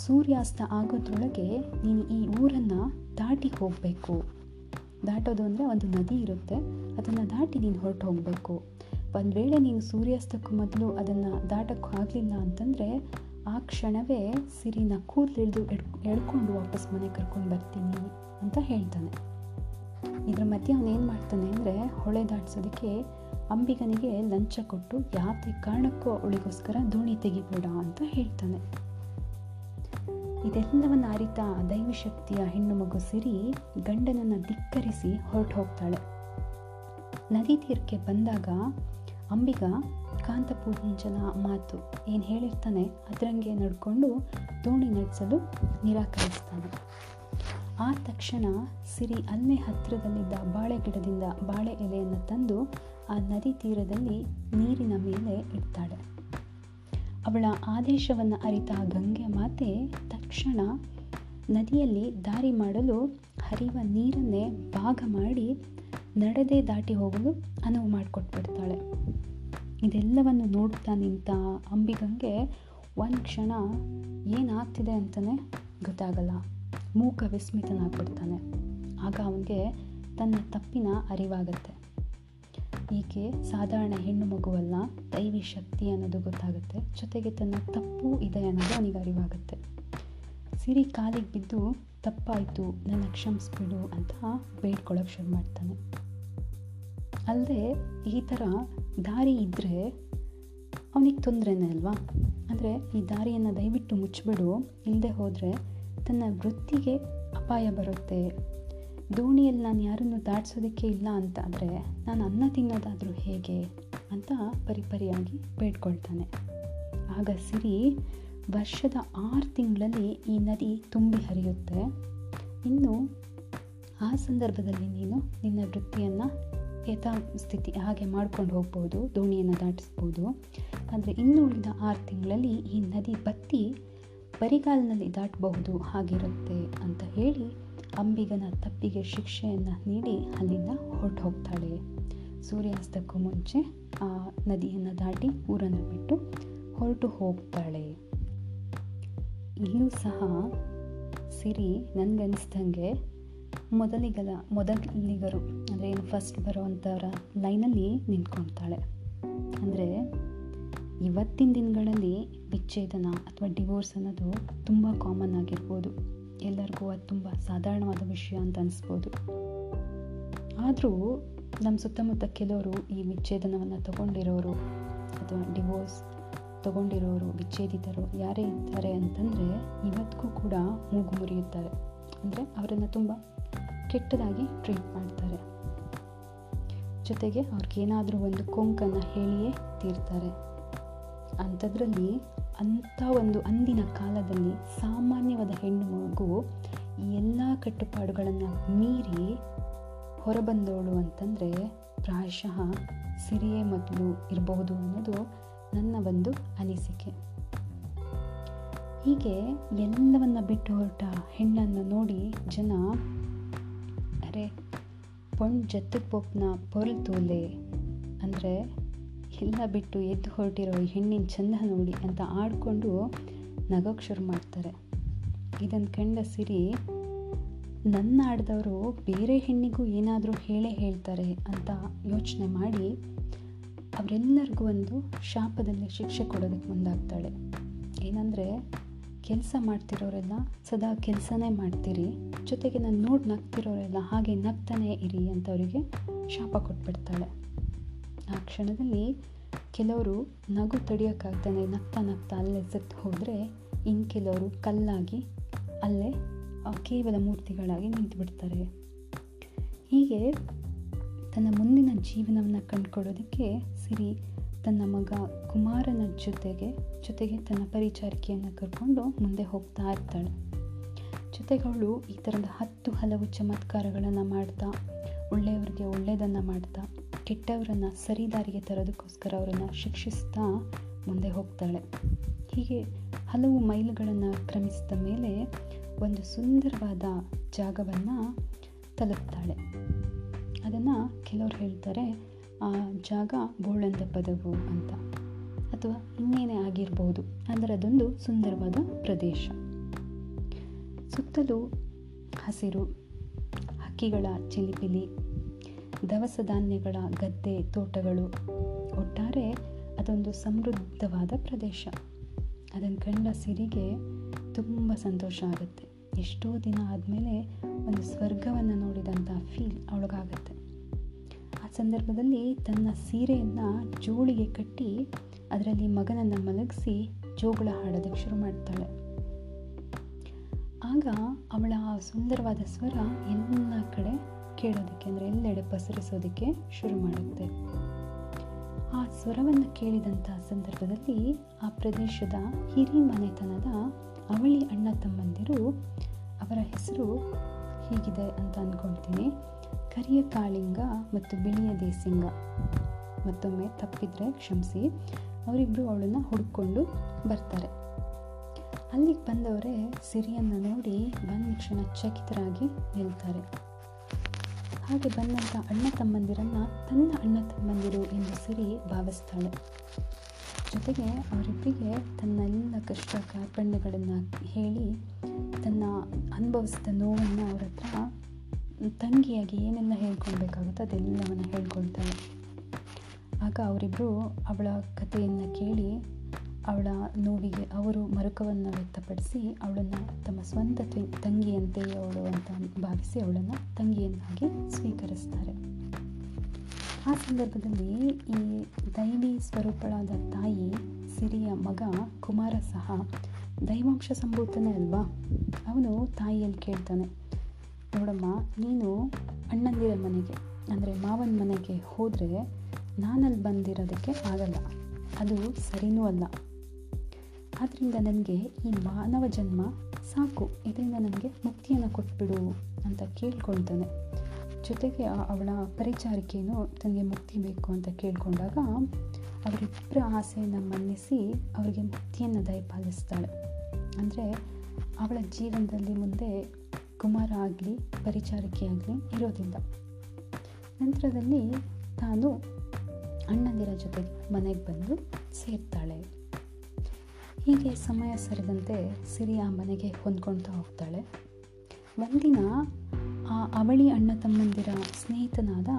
ಸೂರ್ಯಾಸ್ತ ಆಗೋದ್ರೊಳಗೆ ನೀನು ಈ ಊರನ್ನು ದಾಟಿ ಹೋಗಬೇಕು. ದಾಟೋದು ಅಂದರೆ ಒಂದು ನದಿ ಇರುತ್ತೆ, ಅದನ್ನು ದಾಟಿ ನೀನು ಹೊರಟು ಹೋಗಬೇಕು. ಒಂದು ವೇಳೆ ನೀನು ಸೂರ್ಯಾಸ್ತಕ್ಕೂ ಮೊದಲು ಅದನ್ನು ದಾಟಕ್ಕೂ ಆಗಲಿಲ್ಲ ಅಂತಂದರೆ ಆ ಕ್ಷಣವೇ ಸಿರಿನ ಕೂದಲಿಳಿದು ಎಳ್ಕೊಂಡು ವಾಪಸ್ ಮನೆ ಕರ್ಕೊಂಡು ಬರ್ತೀನಿ ಅಂತ ಹೇಳ್ತಾನೆ. ಇದರ ಮಧ್ಯೆ ಅವನೇನು ಮಾಡ್ತಾನೆ ಅಂದರೆ, ಹೊಳೆ ದಾಟಿಸೋದಕ್ಕೆ ಅಂಬಿಗನಿಗೆ ಲಂಚ ಕೊಟ್ಟು ಯಾವುದೇ ಕಾರಣಕ್ಕೂ ಅವಳಿಗೋಸ್ಕರ ದೋಣಿ ತೆಗಿಬೇಡ ಅಂತ ಹೇಳ್ತಾನೆ. ಇದೆಲ್ಲವನ್ನು ಅರಿತ ದೈವಶಕ್ತಿಯ ಹೆಣ್ಣು ಮಗು ಸಿರಿ ಗಂಡನನ್ನು ಧಿಕ್ಕರಿಸಿ ಹೊರಟು ಹೋಗ್ತಾಳೆ. ನದಿ ತೀರಕ್ಕೆ ಬಂದಾಗ ಅಂಬಿಗ ಕಾಂತಪೂಂಜನ ಮಾತು ಏನು ಹೇಳಿರ್ತಾನೆ ಅದರಂಗೆ ನಡ್ಕೊಂಡು ದೋಣಿ ನಡೆಸಲು ನಿರಾಕರಿಸ್ತಾನೆ. ಆ ತಕ್ಷಣ ಸಿರಿ ಅಲ್ಲೇ ಹತ್ತಿರದಲ್ಲಿದ್ದ ಬಾಳೆ ಗಿಡದಿಂದ ಬಾಳೆ ಎಲೆಯನ್ನು ತಂದು ಆ ನದಿ ತೀರದಲ್ಲಿ ನೀರಿನ ಮೇಲೆ ಇಡ್ತಾಳೆ. ಅವಳ ಆದೇಶವನ್ನು ಅರಿತ ಗಂಗೆ ಮಾತೆ ತಕ್ಷಣ ನದಿಯಲ್ಲಿ ದಾರಿ ಮಾಡಲು ಹರಿಯುವ ನೀರನ್ನೇ ಭಾಗ ಮಾಡಿ ನಡೆದೇ ದಾಟಿ ಹೋಗಲು ಅನುವು ಮಾಡಿಕೊಟ್ಬಿಡ್ತಾಳೆ. ಇದೆಲ್ಲವನ್ನು ನೋಡ್ತಾ ನಿಂತ ಅಂಬಿಗಂಗೆ ಒಂದು ಕ್ಷಣ ಏನಾಗ್ತಿದೆ ಅಂತಲೇ ಗೊತ್ತಾಗಲ್ಲ, ಮೂಕ ವಿಸ್ಮಿತನಾಗ್ಬಿಡ್ತಾನೆ. ಆಗ ಅವನಿಗೆ ತನ್ನ ತಪ್ಪಿನ ಅರಿವಾಗುತ್ತೆ. ಈಕೆ ಸಾಧಾರಣ ಹೆಣ್ಣು ಮಗುವಲ್ಲ, ದೈವಿ ಶಕ್ತಿ ಅನ್ನೋದು ಗೊತ್ತಾಗುತ್ತೆ, ಜೊತೆಗೆ ತನ್ನ ತಪ್ಪು ಇದೆ ಅನ್ನೋದು ಅವನಿಗೆ ಅರಿವಾಗುತ್ತೆ. ಸಿರಿ ಕಾಲಿಗೆ ಬಿದ್ದು ತಪ್ಪಾಯಿತು, ನನ್ನ ಕ್ಷಮಿಸ್ಬಿಡು ಅಂತ ಬೇಡ್ಕೊಳ್ಳೋಕೆ ಶುರು ಮಾಡ್ತಾನೆ. ಅಲ್ಲದೆ ಈ ಥರ ದಾರಿ ಇದ್ದರೆ ಅವನಿಗೆ ತೊಂದರೆನೇ ಅಲ್ವಾ? ಅಂದರೆ ಈ ದಾರಿಯನ್ನು ದಯವಿಟ್ಟು ಮುಚ್ಚಿಬಿಡು, ಇಲ್ಲದೆ ಹೋದರೆ ತನ್ನ ವೃತ್ತಿಗೆ ಅಪಾಯ ಬರುತ್ತೆ, ದೋಣಿಯಲ್ಲಿ ನಾನು ಯಾರನ್ನು ದಾಟಿಸೋದಕ್ಕೆ ಇಲ್ಲ ಅಂತ ಆದರೆ ನಾನು ಅನ್ನ ತಿನ್ನೋದಾದರೂ ಹೇಗೆ ಅಂತ ಪರಿಪರಿಯಾಗಿ ಬೇಡ್ಕೊಳ್ತಾನೆ. ಆಗ ಸಿರಿ, ವರ್ಷದ 6 ತಿಂಗಳಲ್ಲಿ ಈ ನದಿ ತುಂಬಿ ಹರಿಯುತ್ತೆ, ಇನ್ನು ಆ ಸಂದರ್ಭದಲ್ಲಿ ನೀನು ನಿನ್ನ ವೃತ್ತಿಯನ್ನು ಯಥಾ ಸ್ಥಿತಿ ಹಾಗೆ ಮಾಡ್ಕೊಂಡು ಹೋಗ್ಬೋದು, ದೋಣಿಯನ್ನು ದಾಟಿಸ್ಬೋದು. ಆದರೆ ಇನ್ನು ಉಳಿದ 6 ತಿಂಗಳಲ್ಲಿ ಈ ನದಿ ಬತ್ತಿ ಬರಿಗಾಲಿನಲ್ಲಿ ದಾಟಬಹುದು ಹಾಗಿರುತ್ತೆ ಅಂತ ಹೇಳಿ ಅಂಬಿಗನ ತಪ್ಪಿಗೆ ಶಿಕ್ಷೆಯನ್ನು ನೀಡಿ ಅಲ್ಲಿಂದ ಹೊರಟು ಹೋಗ್ತಾಳೆ. ಸೂರ್ಯಾಸ್ತಕ್ಕೂ ಮುಂಚೆ ಆ ನದಿಯನ್ನು ದಾಟಿ ಊರನ್ನು ಬಿಟ್ಟು ಹೊರಟು ಹೋಗ್ತಾಳೆ. ಇಲ್ಲೂ ಸಹ ಸಿರಿ ನನಗನ್ನಿಸ್ದಂಗೆ ಮೊದಲಿಗರು ಅಂದರೆ ಏನು ಫಸ್ಟ್ ಬರೋವಂಥವರ ಲೈನಲ್ಲಿ ನಿಂತ್ಕೊಳ್ತಾಳೆ. ಅಂದರೆ ಇವತ್ತಿನ ದಿನಗಳಲ್ಲಿ ವಿಚ್ಛೇದನ ಅಥವಾ ಡಿವೋರ್ಸ್ ಅನ್ನೋದು ತುಂಬ ಕಾಮನ್ ಆಗಿರ್ಬೋದು, ಎಲ್ಲರಿಗೂ ಅದು ತುಂಬ ಸಾಧಾರಣವಾದ ವಿಷಯ ಅಂತ ಅನಿಸ್ಬೋದು. ಆದರೂ ನಮ್ಮ ಸುತ್ತಮುತ್ತ ಕೆಲವರು ಈ ವಿಚ್ಛೇದನವನ್ನು ತಗೊಂಡಿರೋರು ಅಥವಾ ಡಿವೋರ್ಸ್ ತಗೊಂಡಿರೋರು, ವಿಚ್ಛೇದಿತರು ಯಾರೇ ಇದ್ದಾರೆ ಅಂತಂದರೆ ಇವತ್ತಿಗೂ ಕೂಡ ಮೂಗು ಮುರಿಯುತ್ತಾರೆ. ಅಂದರೆ ಅವರನ್ನು ತುಂಬ ಕೆಟ್ಟದಾಗಿ ಟ್ರೀಟ್ ಮಾಡ್ತಾರೆ, ಜೊತೆಗೆ ಅವ್ರಿಗೇನಾದರೂ ಒಂದು ಕೊಂಕನ್ನು ಹೇಳಿಯೇ ತೀರ್ತಾರೆ. ಅಂಥದ್ರಲ್ಲಿ ಅಂಥ ಒಂದು ಅಂದಿನ ಕಾಲದಲ್ಲಿ ಸಾಮಾನ್ಯವಾದ ಹೆಣ್ಣು ಮಗು ಈ ಎಲ್ಲ ಕಟ್ಟುಪಾಡುಗಳನ್ನು ಮೀರಿ ಹೊರಬಂದವಳು ಅಂತಂದರೆ ಪ್ರಾಯಶಃ ಸಿರಿಯೇ ಮೊದಲು ಇರಬಹುದು ಅನ್ನೋದು ನನ್ನ ಒಂದು ಅನಿಸಿಕೆ. ಹೀಗೆ ಎಲ್ಲವನ್ನು ಬಿಟ್ಟು ಹೊರಟ ಹೆಣ್ಣನ್ನು ನೋಡಿ ಜನ ಅರೆ ಪೊಣ್ ಜತ್ತಕ್ಕೆ ಪೊಪ್ಪನ ಪೊರ್ಲ್ ತೂಲೆ ಅಂದರೆ ಎಲ್ಲ ಬಿಟ್ಟು ಎದ್ದು ಹೊರಟಿರೋ ಈ ಹೆಣ್ಣಿನ ಚಂದ ನೋಡಿ ಅಂತ ಆಡಿಕೊಂಡು ನಗೋಕ್ಕೆ ಶುರು ಮಾಡ್ತಾರೆ. ಇದನ್ನು ಕಂಡ ಸಿರಿ ನನ್ನ ಆಡ್ದವರು ಬೇರೆ ಹೆಣ್ಣಿಗೂ ಏನಾದರೂ ಹೇಳೇ ಹೇಳ್ತಾರೆ ಅಂತ ಯೋಚನೆ ಮಾಡಿ ಅವರೆಲ್ಲರಿಗೂ ಒಂದು ಶಾಪದಲ್ಲಿ ಶಿಕ್ಷೆ ಕೊಡೋದಕ್ಕೆ ಮುಂದಾಗ್ತಾಳೆ. ಏನಂದರೆ ಕೆಲಸ ಮಾಡ್ತಿರೋರೆಲ್ಲ ಸದಾ ಕೆಲಸನೇ ಮಾಡ್ತೀರಿ, ಜೊತೆಗೆ ನಾನು ನೋಡಿ ನಗ್ತಿರೋರೆಲ್ಲ ಹಾಗೆ ನಗ್ತಾನೇ ಇರಿ ಅಂತ ಅವರಿಗೆ ಶಾಪ ಕೊಟ್ಬಿಡ್ತಾಳೆ. ಆ ಕ್ಷಣದಲ್ಲಿ ಕೆಲವರು ನಗು ತಡಿಯೋಕ್ಕಾಗ್ತಾನೆ ನಗ್ತಾ ನಗ್ತಾ ಅಲ್ಲೇ ಸತ್ತು ಹೋದರೆ, ಇನ್ನು ಕೆಲವರು ಕಲ್ಲಾಗಿ ಅಲ್ಲೇ ಕೇವಲ ಮೂರ್ತಿಗಳಾಗಿ ನಿಂತುಬಿಡ್ತಾರೆ. ಹೀಗೆ ತನ್ನ ಮುಂದಿನ ಜೀವನವನ್ನು ಕಂಡುಕೊಳ್ಳೋದಕ್ಕೆ ಸಿರಿ ತನ್ನ ಮಗ ಕುಮಾರನ ಜೊತೆಗೆ ತನ್ನ ಪರಿಚಾರಿಕೆಯನ್ನು ಕರ್ಕೊಂಡು ಮುಂದೆ ಹೋಗ್ತಾ ಇರ್ತಾಳೆ. ಜೊತೆಗೆ ಅವಳು ಈ ಥರದ 10 ಹಲವು ಚಮತ್ಕಾರಗಳನ್ನು ಮಾಡ್ತಾ, ಒಳ್ಳೆಯವ್ರಿಗೆ ಒಳ್ಳೆಯದನ್ನು ಮಾಡ್ತಾ, ಕೆಟ್ಟವರನ್ನು ಸರಿದಾರಿಗೆ ತರೋದಕ್ಕೋಸ್ಕರ ಅವರನ್ನು ಶಿಕ್ಷಿಸ್ತಾ ಮುಂದೆ ಹೋಗ್ತಾಳೆ. ಹೀಗೆ ಹಲವು ಮೈಲುಗಳನ್ನು ಕ್ರಮಿಸಿದ ಮೇಲೆ ಒಂದು ಸುಂದರವಾದ ಜಾಗವನ್ನು ತಲುಪ್ತಾಳೆ. ಅದನ್ನು ಕೆಲವರು ಹೇಳ್ತಾರೆ ಆ ಜಾಗ ಗೋಳಂದ ಪದವು ಅಂತ, ಅಥವಾ ಇನ್ನೇನೇ ಆಗಿರ್ಬೋದು, ಅಂದರೆ ಅದೊಂದು ಸುಂದರವಾದ ಪ್ರದೇಶ. ಸುತ್ತಲೂ ಹಸಿರು, ಹಕ್ಕಿಗಳ ಚಿಲಿಪಿಲಿ, ದವಸ ಧಾನ್ಯಗಳ ಗದ್ದೆ ತೋಟಗಳು, ಒಟ್ಟಾರೆ ಅದೊಂದು ಸಮೃದ್ಧವಾದ ಪ್ರದೇಶ. ಅದನ್ನು ಕಂಡ ಸಿರಿಗೆ ತುಂಬ ಸಂತೋಷ ಆಗುತ್ತೆ. ಎಷ್ಟೋ ದಿನ ಆದಮೇಲೆ ಒಂದು ಸ್ವರ್ಗವನ್ನು ನೋಡಿದಂಥ ಫೀಲ್ ಅವಳಿಗಾಗತ್ತೆ. ಆ ಸಂದರ್ಭದಲ್ಲಿ ತನ್ನ ಸೀರೆಯನ್ನು ಜೋಳಿಗೆ ಕಟ್ಟಿ ಅದರಲ್ಲಿ ಮಗನನ್ನು ಮಲಗಿಸಿ ಜೋಗಳ ಹಾಡೋದಕ್ಕೆ ಶುರು ಮಾಡ್ತಾಳೆ. ಆಗ ಅವಳ ಸುಂದರವಾದ ಸ್ವರ ಎಲ್ಲ ಕಡೆ ಕೇಳೋದಕ್ಕೆ, ಅಂದರೆ ಎಲ್ಲೆಡೆ ಪಸರಿಸೋದಕ್ಕೆ ಶುರು ಮಾಡುತ್ತೆ. ಆ ಸ್ವರವನ್ನು ಕೇಳಿದಂಥ ಸಂದರ್ಭದಲ್ಲಿ ಆ ಪ್ರದೇಶದ ಹಿರಿ ಮನೆತನದ ಅವಳಿ ಅಣ್ಣ ತಮ್ಮಂದಿರು, ಅವರ ಹೆಸರು ಹೀಗಿದೆ ಅಂತ ಅಂದ್ಕೊಳ್ತೀನಿ, ಕರಿಯ ಕಾಳಿಂಗ ಮತ್ತು ಬಿಳಿಯ ದೇಸಿಂಗ, ಮತ್ತೊಮ್ಮೆ ತಪ್ಪಿದರೆ ಕ್ಷಮಿಸಿ, ಅವರಿಬ್ಬರು ಅವಳನ್ನು ಹುಡ್ಕೊಂಡು ಬರ್ತಾರೆ. ಅಲ್ಲಿಗೆ ಬಂದವರೇ ಸಿರಿಯನ್ನು ನೋಡಿ ಒಂದು ಕ್ಷಣ ಚಕಿತರಾಗಿ ನಿಲ್ತಾರೆ. ಹಾಗೆ ಬಂದಂಥ ಅಣ್ಣ ತಮ್ಮಂದಿರನ್ನು ತನ್ನ ಅಣ್ಣ ತಮ್ಮಂದಿರು ಎಂದು ಸಿರಿ ಭಾವಿಸ್ತಾಳೆ. ಜೊತೆಗೆ ಅವರಿಬ್ಬರಿಗೆ ತನ್ನೆಲ್ಲ ಕಷ್ಟ ಕಾರ್ಪಣ್ಯಗಳನ್ನು ಹೇಳಿ ತನ್ನ ಅನುಭವಿಸಿದ ನೋವನ್ನು ಅವ್ರ ಹತ್ರ ತಂಗಿಯಾಗಿ ಏನೆಲ್ಲ ಹೇಳ್ಕೊಳ್ಬೇಕಾಗುತ್ತೋ ಅದೆಲ್ಲವನ್ನು ಹೇಳ್ಕೊಳ್ತಾಳೆ. ಆಗ ಅವರಿಬ್ಬರು ಅವಳ ಕಥೆಯನ್ನು ಕೇಳಿ ಅವಳ ನೋವಿಗೆ ಅವರು ಮರುಕವನ್ನು ವ್ಯಕ್ತಪಡಿಸಿ ಅವಳನ್ನು ತಮ್ಮ ಸ್ವಂತ ತಂಗಿಯಂತೆ ಅವಳು ಅಂತ ಭಾವಿಸಿ ಅವಳನ್ನು ತಂಗಿಯನ್ನಾಗಿ ಸ್ವೀಕರಿಸ್ತಾರೆ. ಆ ಸಂದರ್ಭದಲ್ಲಿ ಈ ದೈವಿ ಸ್ವರೂಪಳಾದ ತಾಯಿ ಸಿರಿಯ ಮಗ ಕುಮಾರ ಸಹ ದೈವಾಂಶ ಸಂಭೂತನೇ ಅಲ್ವಾ, ಅವನು ತಾಯಿಯಲ್ಲಿ ಕೇಳ್ತಾನೆ, ನೋಡಮ್ಮ, ನೀನು ಅಣ್ಣಂದಿರ ಮನೆಗೆ ಅಂದರೆ ಮಾವನ ಮನೆಗೆ ಹೋದರೆ ನಾನಲ್ಲಿ ಬಂದಿರೋದಕ್ಕೆ ಆಗಲ್ಲ, ಅದು ಸರಿನೂ ಅಲ್ಲ. ಆದ್ದರಿಂದ ನನಗೆ ಈ ಮಾನವ ಜನ್ಮ ಸಾಕು, ಇದರಿಂದ ನನಗೆ ಮುಕ್ತಿಯನ್ನು ಕೊಟ್ಬಿಡು ಅಂತ ಕೇಳ್ಕೊಳ್ತಾನೆ. ಜೊತೆಗೆ ಅವಳ ಪರಿಚಾರಿಕೆಯೂ ತನಗೆ ಮುಕ್ತಿ ಬೇಕು ಅಂತ ಕೇಳಿಕೊಂಡಾಗ ಅವರಿಬ್ಬರ ಆಸೆಯನ್ನು ಮನ್ನಿಸಿ ಅವರಿಗೆ ಮುಕ್ತಿಯನ್ನು ದಯಪಾಲಿಸ್ತಾಳೆ. ಅಂದರೆ ಅವಳ ಜೀವನದಲ್ಲಿ ಮುಂದೆ ಕುಮಾರ ಆಗಲಿ ಪರಿಚಾರಿಕೆಯಾಗಲಿ ಇರೋದಿಲ್ಲ. ನಂತರದಲ್ಲಿ ತಾನು ಅಣ್ಣಂದಿರ ಜೊತೆ ಮನೆಗೆ ಬಂದು ಸೇರ್ತಾಳೆ. ಹೀಗೆ ಸಮಯ ಸರಿದಂತೆ ಸಿರಿ ಆ ಮನೆಗೆ ಹೊಂದ್ಕೊಳ್ತಾ ಹೋಗ್ತಾಳೆ. ಒಂದಿನ ಆ ಅವಳಿ ಅಣ್ಣ ತಮ್ಮಂದಿರ ಸ್ನೇಹಿತನಾದ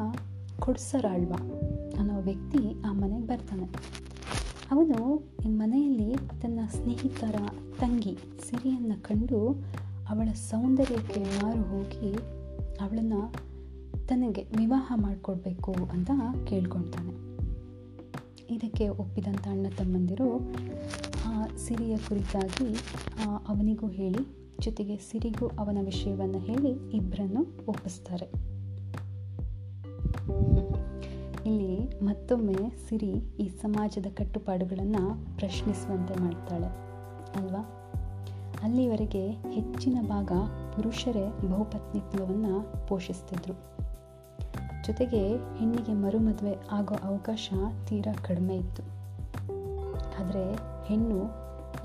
ಕೊಡ್ಸರಾಳ್ವ ಅನ್ನೋ ವ್ಯಕ್ತಿ ಆ ಮನೆಗೆ ಬರ್ತಾನೆ. ಅವನು ಈ ಮನೆಯಲ್ಲಿ ತನ್ನ ಸ್ನೇಹಿತರ ತಂಗಿ ಸಿರಿಯನ್ನು ಕಂಡು ಅವಳ ಸೌಂದರ್ಯಕ್ಕೆ ಮಾರು ಹೋಗಿ ಅವಳನ್ನು ತನಗೆ ವಿವಾಹ ಮಾಡಿಕೊಡ್ಬೇಕು ಅಂತ ಕೇಳ್ಕೊಳ್ತಾನೆ. ಇದಕ್ಕೆ ಒಪ್ಪಿದಂಥ ಅಣ್ಣ ತಮ್ಮಂದಿರು ಆ ಸಿರಿಯ ಕುರಿತಾಗಿ ಅವನಿಗೂ ಹೇಳಿ, ಜೊತೆಗೆ ಸಿರಿಗೂ ಅವನ ವಿಷಯವನ್ನು ಹೇಳಿ ಇಬ್ಬರನ್ನು ಒಪ್ಪಿಸ್ತಾರೆ. ಇಲ್ಲಿ ಮತ್ತೊಮ್ಮೆ ಸಿರಿ ಈ ಸಮಾಜದ ಕಟ್ಟುಪಾಡುಗಳನ್ನು ಪ್ರಶ್ನಿಸುವಂತೆ ಮಾಡ್ತಾಳೆ ಅಲ್ವಾ. ಅಲ್ಲಿವರೆಗೆ ಹೆಚ್ಚಿನ ಭಾಗ ಪುರುಷರೇ ಬಹುಪತ್ನಿತ್ವವನ್ನು ಪೋಷಿಸ್ತಿದ್ರು, ಜೊತೆಗೆ ಹೆಣ್ಣಿಗೆ ಮರುಮದುವೆ ಆಗೋ ಅವಕಾಶ ತೀರಾ ಕಡಿಮೆ ಇತ್ತು. ಆದರೆ ಹೆಣ್ಣು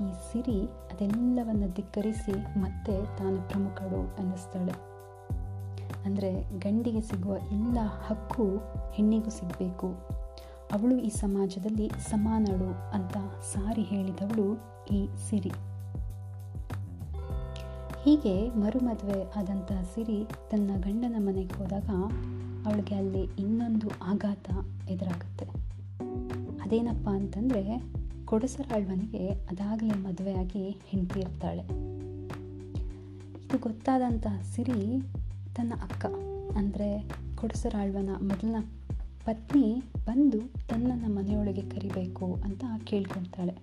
ಈ ಸಿರಿ ಅದೆಲ್ಲವನ್ನು ಧಿಕ್ಕರಿಸಿ ಮತ್ತೆ ತಾನು ಪ್ರಮುಖಳು ಅನ್ನಿಸ್ತಾಳೆ. ಅಂದರೆ ಗಂಡಿಗೆ ಸಿಗುವ ಎಲ್ಲ ಹಕ್ಕು ಹೆಣ್ಣಿಗೂ ಸಿಗಬೇಕು, ಅವಳು ಈ ಸಮಾಜದಲ್ಲಿ ಸಮಾನಳು ಅಂತ ಸಾರಿ ಹೇಳಿದವಳು ಈ ಸಿರಿ. ಹೀಗೆ ಮರುಮದುವೆ ಆದಂಥ ಸಿರಿ ತನ್ನ ಗಂಡನ ಮನೆಗೆ ಹೋದಾಗ ಅವಳಿಗೆ ಅಲ್ಲಿ ಇನ್ನೊಂದು ಆಘಾತ ಎದುರಾಗುತ್ತೆ. ಅದೇನಪ್ಪ ಅಂತಂದರೆ, ಕೊಡಸರಾಳ್ವನಿಗೆ ಅದಾಗಲೇ ಮದುವೆಯಾಗಿ ಹೆಂಡತಿ ಇರ್ತಾಳೆ. ಇದು ಗೊತ್ತಾದಂಥ ಸಿರಿ ತನ್ನ ಅಕ್ಕ ಅಂದರೆ ಕೊಡಸರಾಳ್ವನ ಮೊದಲನ ಪತ್ನಿ ಬಂದು ತನ್ನನ್ನು ಮನೆಯೊಳಗೆ ಕರಿಬೇಕು ಅಂತ ಕೇಳ್ಕೊಳ್ತಾಳೆ.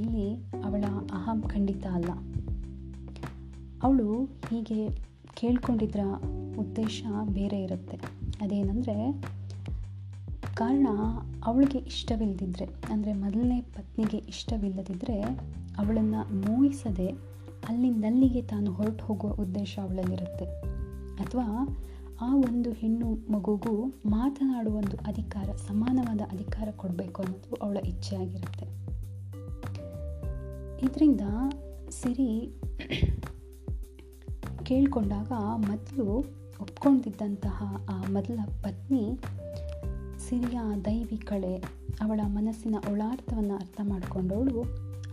ಇಲ್ಲಿ ಅವಳ ಅಹಂ ಖಂಡಿತ ಅಲ್ಲ. ಅವಳು ಹೀಗೆ ಕೇಳ್ಕೊಂಡಿದ್ರ ಉದ್ದೇಶ ಬೇರೆ ಇರುತ್ತೆ. ಅದೇನೆಂದರೆ, ಕಾರಣ ಅವಳಿಗೆ ಇಷ್ಟವಿಲ್ಲದಿದ್ದರೆ, ಅಂದರೆ ಮೊದಲನೇ ಪತ್ನಿಗೆ ಇಷ್ಟವಿಲ್ಲದಿದ್ದರೆ ಅವಳನ್ನು ಮೋಹಿಸದೆ ಅಲ್ಲಿಂದಲ್ಲಿಗೆ ತಾನು ಹೊರಟು ಹೋಗುವ ಉದ್ದೇಶ ಅವಳಲ್ಲಿರುತ್ತೆ. ಅಥವಾ ಆ ಒಂದು ಹೆಣ್ಣು ಮಗುಗೂ ಮಾತನಾಡುವ ಒಂದು ಅಧಿಕಾರ, ಸಮಾನವಾದ ಅಧಿಕಾರ ಕೊಡಬೇಕು ಅನ್ನೋದು ಅವಳ ಇಚ್ಛೆ ಆಗಿರುತ್ತೆ. ಇದರಿಂದ ಸಿರಿ ಕೇಳಿಕೊಂಡಾಗ ಮೊದಲು ಒಪ್ಕೊಂಡಿದ್ದಂತಹ ಆ ಮೊದಲ ಪತ್ನಿ ಸಿರಿಯ ದೈವಿ ಕಳೆ, ಅವಳ ಮನಸ್ಸಿನ ಒಳಾರ್ಥವನ್ನು ಅರ್ಥ ಮಾಡಿಕೊಂಡವಳು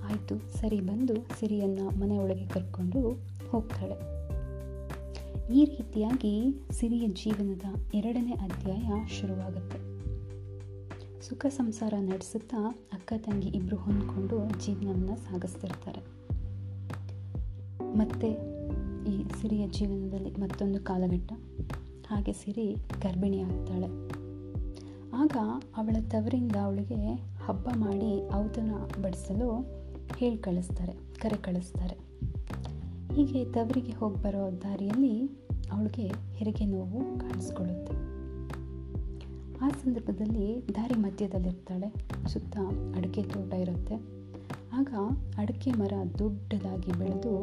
ಆಯಿತು ಸರಿ ಬಂದು ಸಿರಿಯನ್ನು ಮನೆಯೊಳಗೆ ಕರ್ಕೊಂಡು ಹೋಗ್ತಾಳೆ. ಈ ರೀತಿಯಾಗಿ ಸಿರಿಯ ಜೀವನದ ಎರಡನೇ ಅಧ್ಯಾಯ ಶುರುವಾಗುತ್ತೆ. ಸುಖ ಸಂಸಾರ ನಡೆಸುತ್ತಾ ಅಕ್ಕ ತಂಗಿ ಇಬ್ಬರು ಹೊಂದ್ಕೊಂಡು ಜೀವನವನ್ನು ಸಾಗಿಸ್ತಿರ್ತಾರೆ. ಮತ್ತೆ ಈ ಸಿರಿಯ ಜೀವನದಲ್ಲಿ ಮತ್ತೊಂದು ಕಾಲಘಟ್ಟ, ಹಾಗೆ ಸಿರಿ ಗರ್ಭಿಣಿಯಾಗ್ತಾಳೆ. ಆಗ ಅವಳ ತವರಿಂದ ಅವಳಿಗೆ ಹಬ್ಬ ಮಾಡಿ ಔತಣ ಬಡಿಸಲು ಹೇಳಿ ಕಳಿಸ್ತಾರೆ, ಕರೆ ಕಳಿಸ್ತಾರೆ. ಹೀಗೆ ತವರಿಗೆ ಹೋಗಿ ಬರೋ ದಾರಿಯಲ್ಲಿ ಅವಳಿಗೆ ಹೆರಿಗೆ ನೋವು ಕಾಣಿಸ್ಕೊಳ್ಳುತ್ತೆ. ಆ ಸಂದರ್ಭದಲ್ಲಿ ದಾರಿ ಮಧ್ಯದಲ್ಲಿರ್ತಾಳೆ, ಸುತ್ತ ಅಡಿಕೆ ತೋಟ ಇರುತ್ತೆ. ಆಗ ಅಡಿಕೆ ಮರ ದೊಡ್ಡದಾಗಿ ಬೆಳೆದು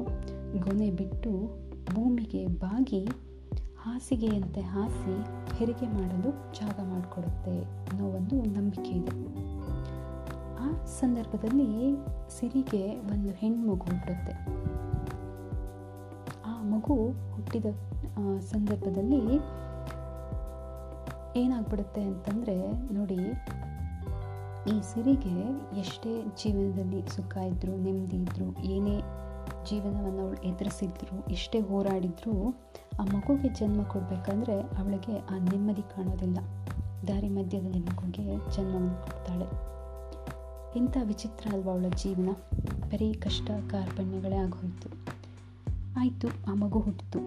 ಗೊನೆ ಬಿಟ್ಟು ಭೂಮಿಗೆ ಬಾಗಿ ಹಾಸಿಗೆಯಂತೆ ಹಾಸಿ ಹೆರಿಗೆ ಮಾಡಲು ಜಾಗ ಮಾಡಿಕೊಡುತ್ತೆ ಅನ್ನೋ ಒಂದು ನಂಬಿಕೆ ಇದೆ. ಆ ಸಂದರ್ಭದಲ್ಲಿ ಸಿರಿಗೆ ಒಂದು ಹೆಣ್ಮಗು ಹುಟ್ಟುತ್ತೆ. ಆ ಮಗು ಹುಟ್ಟಿದ ಸಂದರ್ಭದಲ್ಲಿ ಏನಾಗ್ಬಿಡುತ್ತೆ ಅಂತಂದರೆ, ನೋಡಿ ಈ ಸಿರಿಗೆ ಎಷ್ಟೇ ಜೀವನದಲ್ಲಿ ಸುಖ ಇದ್ದರೂ ನೆಮ್ಮದಿ ಇದ್ದರೂ ಏನೇ ಜೀವನವನ್ನು ಅವಳು ಎದುರಿಸಿದ್ರು, ಎಷ್ಟೇ ಹೋರಾಡಿದ್ರೂ ಆ ಮಗುಗೆ ಜನ್ಮ ಕೊಡಬೇಕಂದ್ರೆ ಅವಳಿಗೆ ಆ ನೆಮ್ಮದಿ ಕಾಣೋದಿಲ್ಲ. ದಾರಿ ಮಧ್ಯದಲ್ಲಿ ಮಗುಗೆ ಜನ್ಮವನ್ನು ಕೊಡ್ತಾಳೆ. ಇಂಥ ವಿಚಿತ್ರ ಅಲ್ವಾ ಅವಳ ಜೀವನ. ಬರೀ ಕಷ್ಟ ಕಾರ್ಪಣ್ಯಗಳೇ ಆಗೋಯಿತು. ಆಯಿತು, ಆ ಮಗು ಹುಟ್ಟಿತು.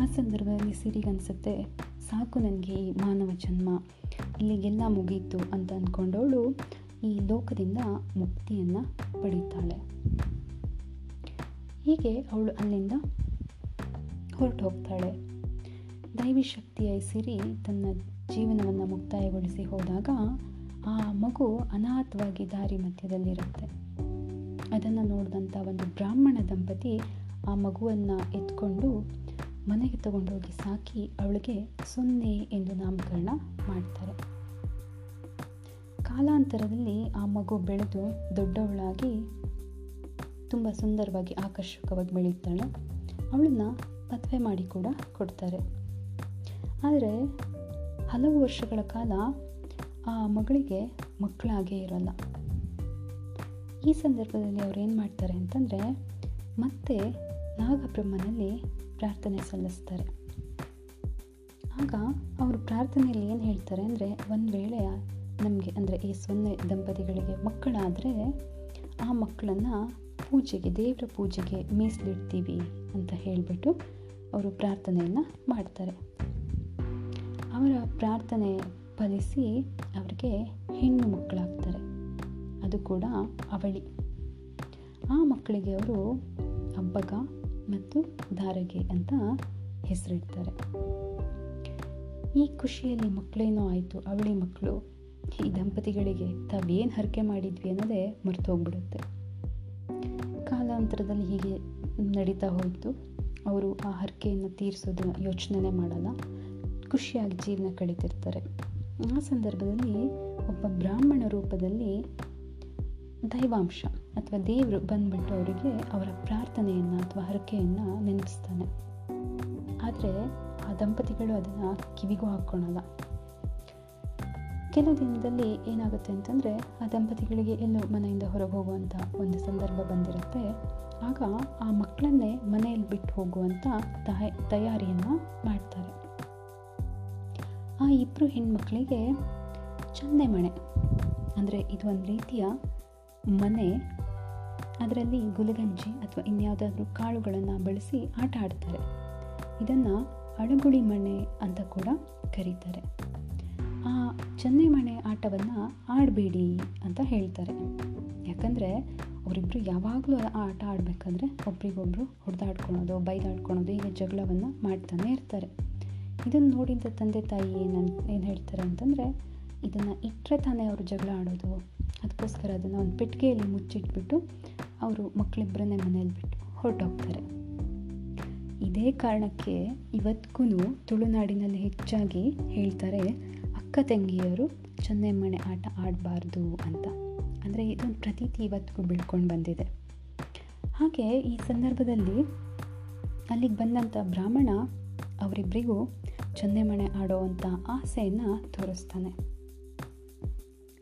ಆ ಸಂದರ್ಭದಲ್ಲಿ ಸಿರಿಗನ್ಸುತ್ತೆ, ಸಾಕು ನನಗೆ ಈ ಮಾನವ ಜನ್ಮ, ಇಲ್ಲಿಗೆಲ್ಲ ಮುಗೀತು ಅಂತ ಅಂದ್ಕೊಂಡವಳು ಈ ಲೋಕದಿಂದ ಮುಕ್ತಿಯನ್ನು ಪಡೀತಾಳೆ. ಹೀಗೆ ಅವಳು ಅಲ್ಲಿಂದ ಹೊರಟು ಹೋಗ್ತಾಳೆ. ದೈವಿ ಶಕ್ತಿಯ ಸಿರಿ ತನ್ನ ಜೀವನವನ್ನು ಮುಕ್ತಾಯಗೊಳಿಸಿ ಹೋದಾಗ ಆ ಮಗು ಅನಾಥವಾಗಿ ದಾರಿ ಮಧ್ಯದಲ್ಲಿರುತ್ತೆ. ಅದನ್ನು ನೋಡಿದಂಥ ಒಂದು ಬ್ರಾಹ್ಮಣ ದಂಪತಿ ಆ ಮಗುವನ್ನು ಎತ್ಕೊಂಡು ಮನೆಗೆ ತಗೊಂಡೋಗಿ ಸಾಕಿ ಅವಳಿಗೆ ಸೊನ್ನೆ ಎಂದು ನಾಮಕರಣ ಮಾಡ್ತಾರೆ. ಕಾಲಾಂತರದಲ್ಲಿ ಆ ಮಗು ಬೆಳೆದು ದೊಡ್ಡವಳಾಗಿ ತುಂಬ ಸುಂದರವಾಗಿ ಆಕರ್ಷಕವಾಗಿ ಬೆಳೀತಾಳೆ. ಅವಳನ್ನು ಮದುವೆ ಮಾಡಿ ಕೂಡ ಕೊಡ್ತಾರೆ. ಆದರೆ ಹಲವು ವರ್ಷಗಳ ಕಾಲ ಆ ಮಗಳಿಗೆ ಮಕ್ಕಳಾಗೇ ಇರೋಲ್ಲ. ಈ ಸಂದರ್ಭದಲ್ಲಿ ಅವ್ರೇನು ಮಾಡ್ತಾರೆ ಅಂತಂದರೆ, ಮತ್ತೆ ನಾಗಬ್ರಹ್ಮನಲ್ಲಿ ಪ್ರಾರ್ಥನೆ ಸಲ್ಲಿಸ್ತಾರೆ. ಆಗ ಅವರು ಪ್ರಾರ್ಥನೆಯಲ್ಲಿ ಏನು ಹೇಳ್ತಾರೆ ಅಂದರೆ, ಒಂದು ವೇಳೆ ನಮಗೆ ಅಂದರೆ ಈ ಸೊನ್ನೆ ದಂಪತಿಗಳಿಗೆ ಮಕ್ಕಳಾದರೆ ಆ ಮಕ್ಕಳನ್ನು ಪೂಜೆಗೆ, ದೇವರ ಪೂಜೆಗೆ ಮೀಸಲಿಡ್ತೀವಿ ಅಂತ ಹೇಳಿಬಿಟ್ಟು ಅವರು ಪ್ರಾರ್ಥನೆಯನ್ನು ಮಾಡ್ತಾರೆ. ಅವರ ಪ್ರಾರ್ಥನೆ ಫಲಿಸಿ ಅವರಿಗೆ ಹೆಣ್ಣು ಮಕ್ಕಳಾಗ್ತಾರೆ. ಅದು ಕೂಡ ಅವಳಿ. ಆ ಮಕ್ಕಳಿಗೆ ಅವರು ಅಪ್ಪಗ ಮತ್ತು ದಾರಗೆ ಅಂತ ಹೆಸರಿಡ್ತಾರೆ. ಈ ಖುಷಿಯಲ್ಲಿ ಮಕ್ಕಳೇನೋ ಆಯಿತು, ಅವಳಿ ಮಕ್ಕಳು. ಈ ದಂಪತಿಗಳಿಗೆ ತಾವೇನು ಹರಕೆ ಮಾಡಿದ್ವಿ ಅನ್ನೋದೇ ಮರೆತು ಹೋಗ್ಬಿಡುತ್ತೆ. ಕಾಲಾಂತರದಲ್ಲಿ ಹೀಗೆ ನಡೀತಾ ಹೋಯಿತು. ಅವರು ಆ ಹರಕೆಯನ್ನು ತೀರಿಸೋದನ್ನ ಯೋಚನೆ ಮಾಡಲ್ಲ, ಖುಷಿಯಾಗಿ ಜೀವನ ಕಳೀತಿರ್ತಾರೆ. ಆ ಸಂದರ್ಭದಲ್ಲಿ ಒಬ್ಬ ಬ್ರಾಹ್ಮಣ ರೂಪದಲ್ಲಿ ದೈವಾಂಶ ಅಥವಾ ದೇವರು ಬಂದ್ಬಿಟ್ಟು ಅವರಿಗೆ ಅವರ ಪ್ರಾರ್ಥನೆಯನ್ನು ಅಥವಾ ಹರಕೆಯನ್ನು ನೆನಪಿಸ್ತಾನೆ. ಆದರೆ ಆ ದಂಪತಿಗಳು ಅದನ್ನು ಕಿವಿಗೂ ಹಾಕ್ಕೊಳಲ್ಲ. ಕೆಲವು ದಿನದಲ್ಲಿ ಏನಾಗುತ್ತೆ ಅಂತಂದರೆ ಆ ದಂಪತಿಗಳಿಗೆ ಎಲ್ಲೋ ಮನೆಯಿಂದ ಹೊರಗೆ ಹೋಗುವಂಥ ಒಂದು ಸಂದರ್ಭ ಬಂದಿರುತ್ತೆ. ಆಗ ಆ ಮಕ್ಕಳನ್ನೇ ಮನೆಯಲ್ಲಿ ಬಿಟ್ಟು ಹೋಗುವಂಥ ತಯಾರಿಯನ್ನು ಮಾಡ್ತಾರೆ. ಆ ಇಬ್ಬರು ಹೆಣ್ಮಕ್ಳಿಗೆ ಚಂದೆ ಮಣೆ ಅಂದರೆ ಇದು ಒಂದು ರೀತಿಯ ಮನೆ, ಅದರಲ್ಲಿ ಗುಲಗಂಜಿ ಅಥವಾ ಇನ್ಯಾವುದಾದ್ರೂ ಕಾಳುಗಳನ್ನು ಬಳಸಿ ಆಟ ಆಡ್ತಾರೆ. ಇದನ್ನು ಅಳಗುಳಿ ಮಣೆ ಅಂತ ಕೂಡ ಕರೀತಾರೆ. ಆ ಚಂದೆ ಮಣೆ ಆಟವನ್ನು ಆಡಬೇಡಿ ಅಂತ ಹೇಳ್ತಾರೆ. ಯಾಕಂದರೆ ಅವರಿಬ್ಬರು ಯಾವಾಗಲೂ ಆ ಆಟ ಆಡಬೇಕಾದ್ರೆ ಒಬ್ರಿಗೊಬ್ರು ಹೊಡೆದಾಡ್ಕೊಳೋದು, ಬೈದಾಡ್ಕೊಳೋದು, ಹೀಗೆ ಜಗಳವನ್ನು ಮಾಡ್ತಾನೆ ಇರ್ತಾರೆ. ಇದನ್ನು ನೋಡಿದ್ದ ತಂದೆ ತಾಯಿ ಏನು ಹೇಳ್ತಾರೆ ಅಂತಂದರೆ, ಇದನ್ನು ಇಟ್ಟರೆ ತಾನೇ ಅವರು ಜಗಳ ಆಡೋದು, ಅದಕ್ಕೋಸ್ಕರ ಅದನ್ನು ಒಂದು ಪೆಟ್ಟಿಗೆಯಲ್ಲಿ ಮುಚ್ಚಿಟ್ಬಿಟ್ಟು ಅವರು ಮಕ್ಕಳಿಬ್ಬರನ್ನೇ ಮನೆಯಲ್ಲಿ ಬಿಟ್ಟು ಹೊರಟೋಗ್ತಾರೆ. ಇದೇ ಕಾರಣಕ್ಕೆ ಇವತ್ತಿಗೂ ತುಳುನಾಡಿನಲ್ಲಿ ಹೆಚ್ಚಾಗಿ ಹೇಳ್ತಾರೆ ಅಕ್ಕ ತಂಗಿಯರು ಚಂದೆ ಮಣೆ ಆಟ ಆಡಬಾರ್ದು ಅಂತ. ಅಂದರೆ ಇದೊಂದು ಪ್ರತೀತಿ ಇವತ್ತಿಗೂ ಬೆಳ್ಕೊಂಡು ಬಂದಿದೆ. ಹಾಗೆ ಈ ಸಂದರ್ಭದಲ್ಲಿ ಅಲ್ಲಿಗೆ ಬಂದಂಥ ಬ್ರಾಹ್ಮಣ ಅವರಿಬ್ಬರಿಗೂ ಚಂದೆ ಮಣೆ ಆಡೋ ಅಂಥ ಆಸೆಯನ್ನು ತೋರಿಸ್ತಾನೆ.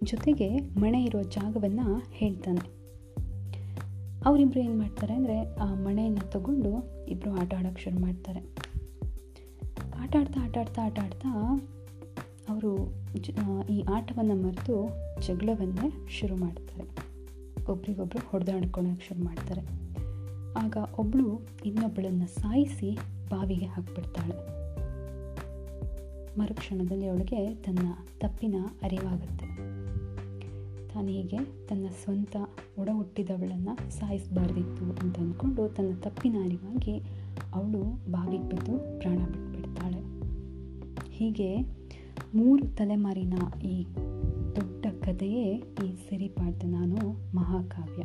ಜೊತೆಗೆ ಮಣೆ ಇರೋ ಜಾಗವನ್ನು ಹೇಳ್ತಾನೆ. ಅವರಿಬ್ಬರು ಏನು ಮಾಡ್ತಾರೆ ಅಂದರೆ ಆ ಮಣೆಯನ್ನು ತಗೊಂಡು ಇಬ್ಬರು ಆಟ ಆಡೋಕ್ಕೆ ಶುರು ಮಾಡ್ತಾರೆ. ಆಟ ಆಡ್ತಾ ಅವರು ಈ ಆಟವನ್ನು ಮರೆತು ಜಗಳವನ್ನೇ ಶುರು ಮಾಡ್ತಾರೆ. ಒಬ್ರಿಗೊಬ್ರು ಹೊಡೆದಾಡ್ಕೊಳ್ಳೋಕೆ ಶುರು ಮಾಡ್ತಾರೆ. ಆಗ ಒಬ್ಬಳು ಇನ್ನೊಬ್ಬಳನ್ನು ಸಾಯಿಸಿ ಬಾವಿಗೆ ಹಾಕಿಬಿಡ್ತಾಳೆ. ಮರುಕ್ಷಣದಲ್ಲಿ ಅವಳಿಗೆ ತನ್ನ ತಪ್ಪಿನ ಅರಿವಾಗುತ್ತೆ. ತಾನು ಹೀಗೆ ತನ್ನ ಸ್ವಂತ ಒಡ ಹುಟ್ಟಿದವಳನ್ನು ಸಾಯಿಸಬಾರ್ದಿತ್ತು ಅಂತ ಅಂದ್ಕೊಂಡು ತನ್ನ ತಪ್ಪಿನ ಅರಿವಾಗಿ ಅವಳು ಬಾವಿಗೆ ಬಿದ್ದು ಪ್ರಾಣ ಬಿಟ್ಬಿಡ್ತಾಳೆ. ಹೀಗೆ 3 ತಲೆಮಾರಿನ ಈ ದೊಡ್ಡ ಕಥೆಯೇ ಈ ಸಿರಿಪಾಡ್ದ ನಾನು ಮಹಾಕಾವ್ಯ.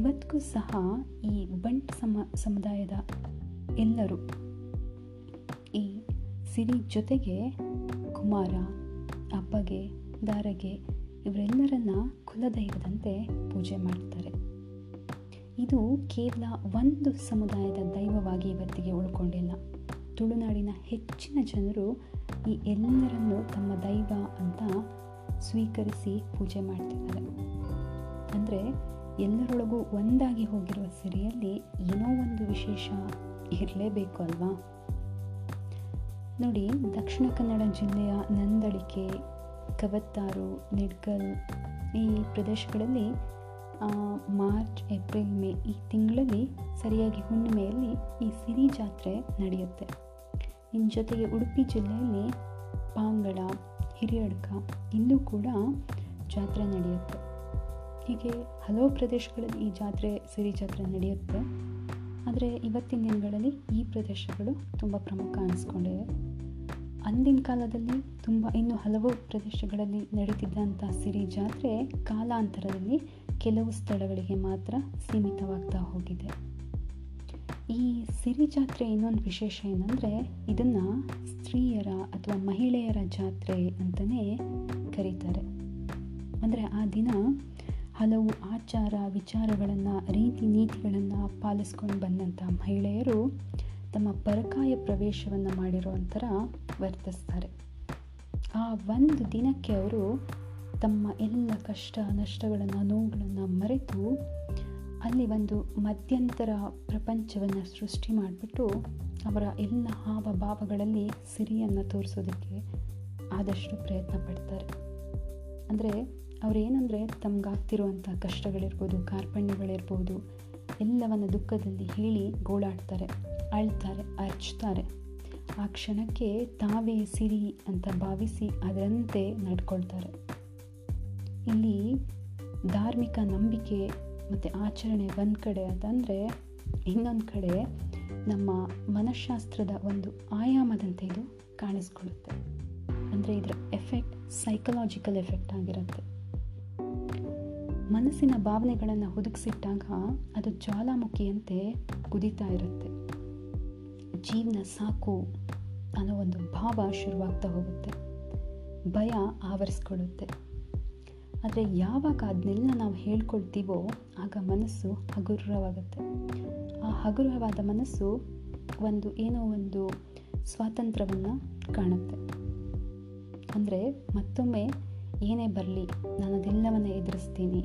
ಇವತ್ತಿಗೂ ಸಹ ಈ ಬಂಟ್ ಸಮುದಾಯದ ಎಲ್ಲರೂ ಈ ಸಿರಿ ಜೊತೆಗೆ ಕುಮಾರ, ಅಪ್ಪಗೆ, ದಾರಗೆ ಇವರೆಲ್ಲರನ್ನ ಕುಲದೈವದಂತೆ ಪೂಜೆ ಮಾಡ್ತಾರೆ. ಇದು ಕೇವಲ ಒಂದು ಸಮುದಾಯದ ದೈವವಾಗಿ ಇವತ್ತಿಗೆ ಉಳ್ಕೊಂಡಿಲ್ಲ. ತುಳುನಾಡಿನ ಹೆಚ್ಚಿನ ಜನರು ಈ ಎಲ್ಲರನ್ನು ತಮ್ಮ ದೈವ ಅಂತ ಸ್ವೀಕರಿಸಿ ಪೂಜೆ ಮಾಡ್ತಿದ್ದಾರೆ. ಅಂದರೆ ಎಲ್ಲರೊಳಗೂ ಒಂದಾಗಿ ಹೋಗಿರುವ ಸಿರಿಯಲ್ಲಿ ಏನೋ ಒಂದು ವಿಶೇಷ ಇರಲೇಬೇಕು ಅಲ್ವಾ. ನೋಡಿ, ದಕ್ಷಿಣ ಕನ್ನಡ ಜಿಲ್ಲೆಯ ನಂದಳಿಕೆ, ಕವತ್ತಾರು, ನಿಡ್ಗಲ್ ಈ ಪ್ರದೇಶಗಳಲ್ಲಿ ಮಾರ್ಚ್, ಏಪ್ರಿಲ್, ಮೇ ಈ ತಿಂಗಳಲ್ಲಿ ಸರಿಯಾಗಿ ಹುಣ್ಣಿಮೆಯಲ್ಲಿ ಈ ಸಿರಿ ಜಾತ್ರೆ ನಡೆಯುತ್ತೆ. ಇನ್ನು ಜೊತೆಗೆ ಉಡುಪಿ ಜಿಲ್ಲೆಯಲ್ಲಿ ಪಾಂಗಡ, ಹಿರಿಯಡ್ಕ ಇಲ್ಲೂ ಕೂಡ ಜಾತ್ರೆ ನಡೆಯುತ್ತೆ. ಹೀಗೆ ಹಲವು ಪ್ರದೇಶಗಳಲ್ಲಿ ಈ ಜಾತ್ರೆ, ಸಿರಿ ಜಾತ್ರೆ ನಡೆಯುತ್ತೆ. ಆದರೆ ಇವತ್ತಿನ ದಿನಗಳಲ್ಲಿ ಈ ಪ್ರದೇಶಗಳು ತುಂಬ ಪ್ರಮುಖ ಅನಿಸ್ಕೊಂಡಿವೆ. ಅಂದಿನ ಕಾಲದಲ್ಲಿ ಇನ್ನೂ ಹಲವು ಪ್ರದೇಶಗಳಲ್ಲಿ ನಡೆದಿದ್ದಂಥ ಸಿರಿ ಜಾತ್ರೆ ಕಾಲಾಂತರದಲ್ಲಿ ಕೆಲವು ಸ್ಥಳಗಳಿಗೆ ಮಾತ್ರ ಸೀಮಿತವಾಗ್ತಾ ಹೋಗಿದೆ. ಈ ಸಿರಿ ಜಾತ್ರೆ ಇನ್ನೊಂದು ವಿಶೇಷ ಏನಂದರೆ ಇದನ್ನು ಸ್ತ್ರೀಯರ ಅಥವಾ ಮಹಿಳೆಯರ ಜಾತ್ರೆ ಅಂತಲೇ ಕರೀತಾರೆ. ಅಂದರೆ ಆ ದಿನ ಹಲವು ಆಚಾರ ವಿಚಾರಗಳನ್ನು, ರೀತಿ ನೀತಿಗಳನ್ನು ಪಾಲಿಸ್ಕೊಂಡು ಬಂದಂಥ ಮಹಿಳೆಯರು ತಮ್ಮ ಪರಕಾಯ ಪ್ರವೇಶವನ್ನು ಮಾಡಿರೋ ಥರ ವರ್ತಿಸ್ತಾರೆ. ಆ ಒಂದು ದಿನಕ್ಕೆ ಅವರು ತಮ್ಮ ಎಲ್ಲ ಕಷ್ಟ ನಷ್ಟಗಳನ್ನು, ನೋವುಗಳನ್ನು ಮರೆತು ಅಲ್ಲಿ ಒಂದು ಮಧ್ಯಂತರ ಪ್ರಪಂಚವನ್ನು ಸೃಷ್ಟಿ ಮಾಡಿಬಿಟ್ಟು ಅವರ ಎಲ್ಲ ಹಾವಭಾವಗಳಲ್ಲಿ ಸಿರಿಯನ್ನು ತೋರಿಸೋದಕ್ಕೆ ಆದಷ್ಟು ಪ್ರಯತ್ನ ಪಡ್ತಾರೆ. ಅಂದರೆ ಅವರೇನೆಂದರೆ ತಮಗಾಗ್ತಿರುವಂಥ ಕಷ್ಟಗಳಿರ್ಬೋದು, ಕಾರ್ಪಣ್ಯಗಳಿರ್ಬೋದು ಎಲ್ಲವನ್ನು ದುಃಖದಲ್ಲಿ ಹೇಳಿ ಗೋಳಾಡ್ತಾರೆ, ಅಳ್ತಾರೆ, ಅರ್ಚ್ತಾರೆ. ಆ ಕ್ಷಣಕ್ಕೆ ತಾವೇ ಸಿರಿ ಅಂತ ಭಾವಿಸಿ ಅದರಂತೆ ನಡ್ಕೊಳ್ತಾರೆ. ಇಲ್ಲಿ ಧಾರ್ಮಿಕ ನಂಬಿಕೆ ಮತ್ತು ಆಚರಣೆ ಒಂದು ಕಡೆ ಅದಂದರೆ, ಇನ್ನೊಂದು ಕಡೆ ನಮ್ಮ ಮನಃಶಾಸ್ತ್ರದ ಒಂದು ಆಯಾಮದಂತೆ ಇದು ಕಾಣಿಸ್ಕೊಳ್ಳುತ್ತೆ. ಅಂದರೆ ಇದರ ಎಫೆಕ್ಟ್ ಸೈಕಲಾಜಿಕಲ್ ಎಫೆಕ್ಟ್ ಆಗಿರುತ್ತೆ. ಮನಸ್ಸಿನ ಭಾವನೆಗಳನ್ನು ಹುದುಗಿಸಿಟ್ಟಾಗ ಅದು ಜ್ವಾಲಾಮುಖಿಯಂತೆ ಕುದೀತಾ ಇರುತ್ತೆ. ಜೀವನ ಸಾಕು ಅನ್ನೋ ಒಂದು ಭಾವ ಶುರುವಾಗ್ತಾ ಹೋಗುತ್ತೆ, ಭಯ ಆವರಿಸ್ಕೊಳ್ಳುತ್ತೆ. ಆದರೆ ಯಾವಾಗ ಅದನ್ನೆಲ್ಲ ನಾವು ಹೇಳ್ಕೊಳ್ತೀವೋ ಆಗ ಮನಸ್ಸು ಹಗುರವಾಗುತ್ತೆ. ಆ ಹಗುರವಾದ ಮನಸ್ಸು ಒಂದು ಏನೋ ಒಂದು ಸ್ವಾತಂತ್ರ್ಯವನ್ನು ಕಾಣುತ್ತೆ. ಅಂದರೆ ಮತ್ತೊಮ್ಮೆ ಏನೇ ಬರಲಿ ನಾನು ಅದೆಲ್ಲವನ್ನು ಎದುರಿಸ್ತೀನಿ,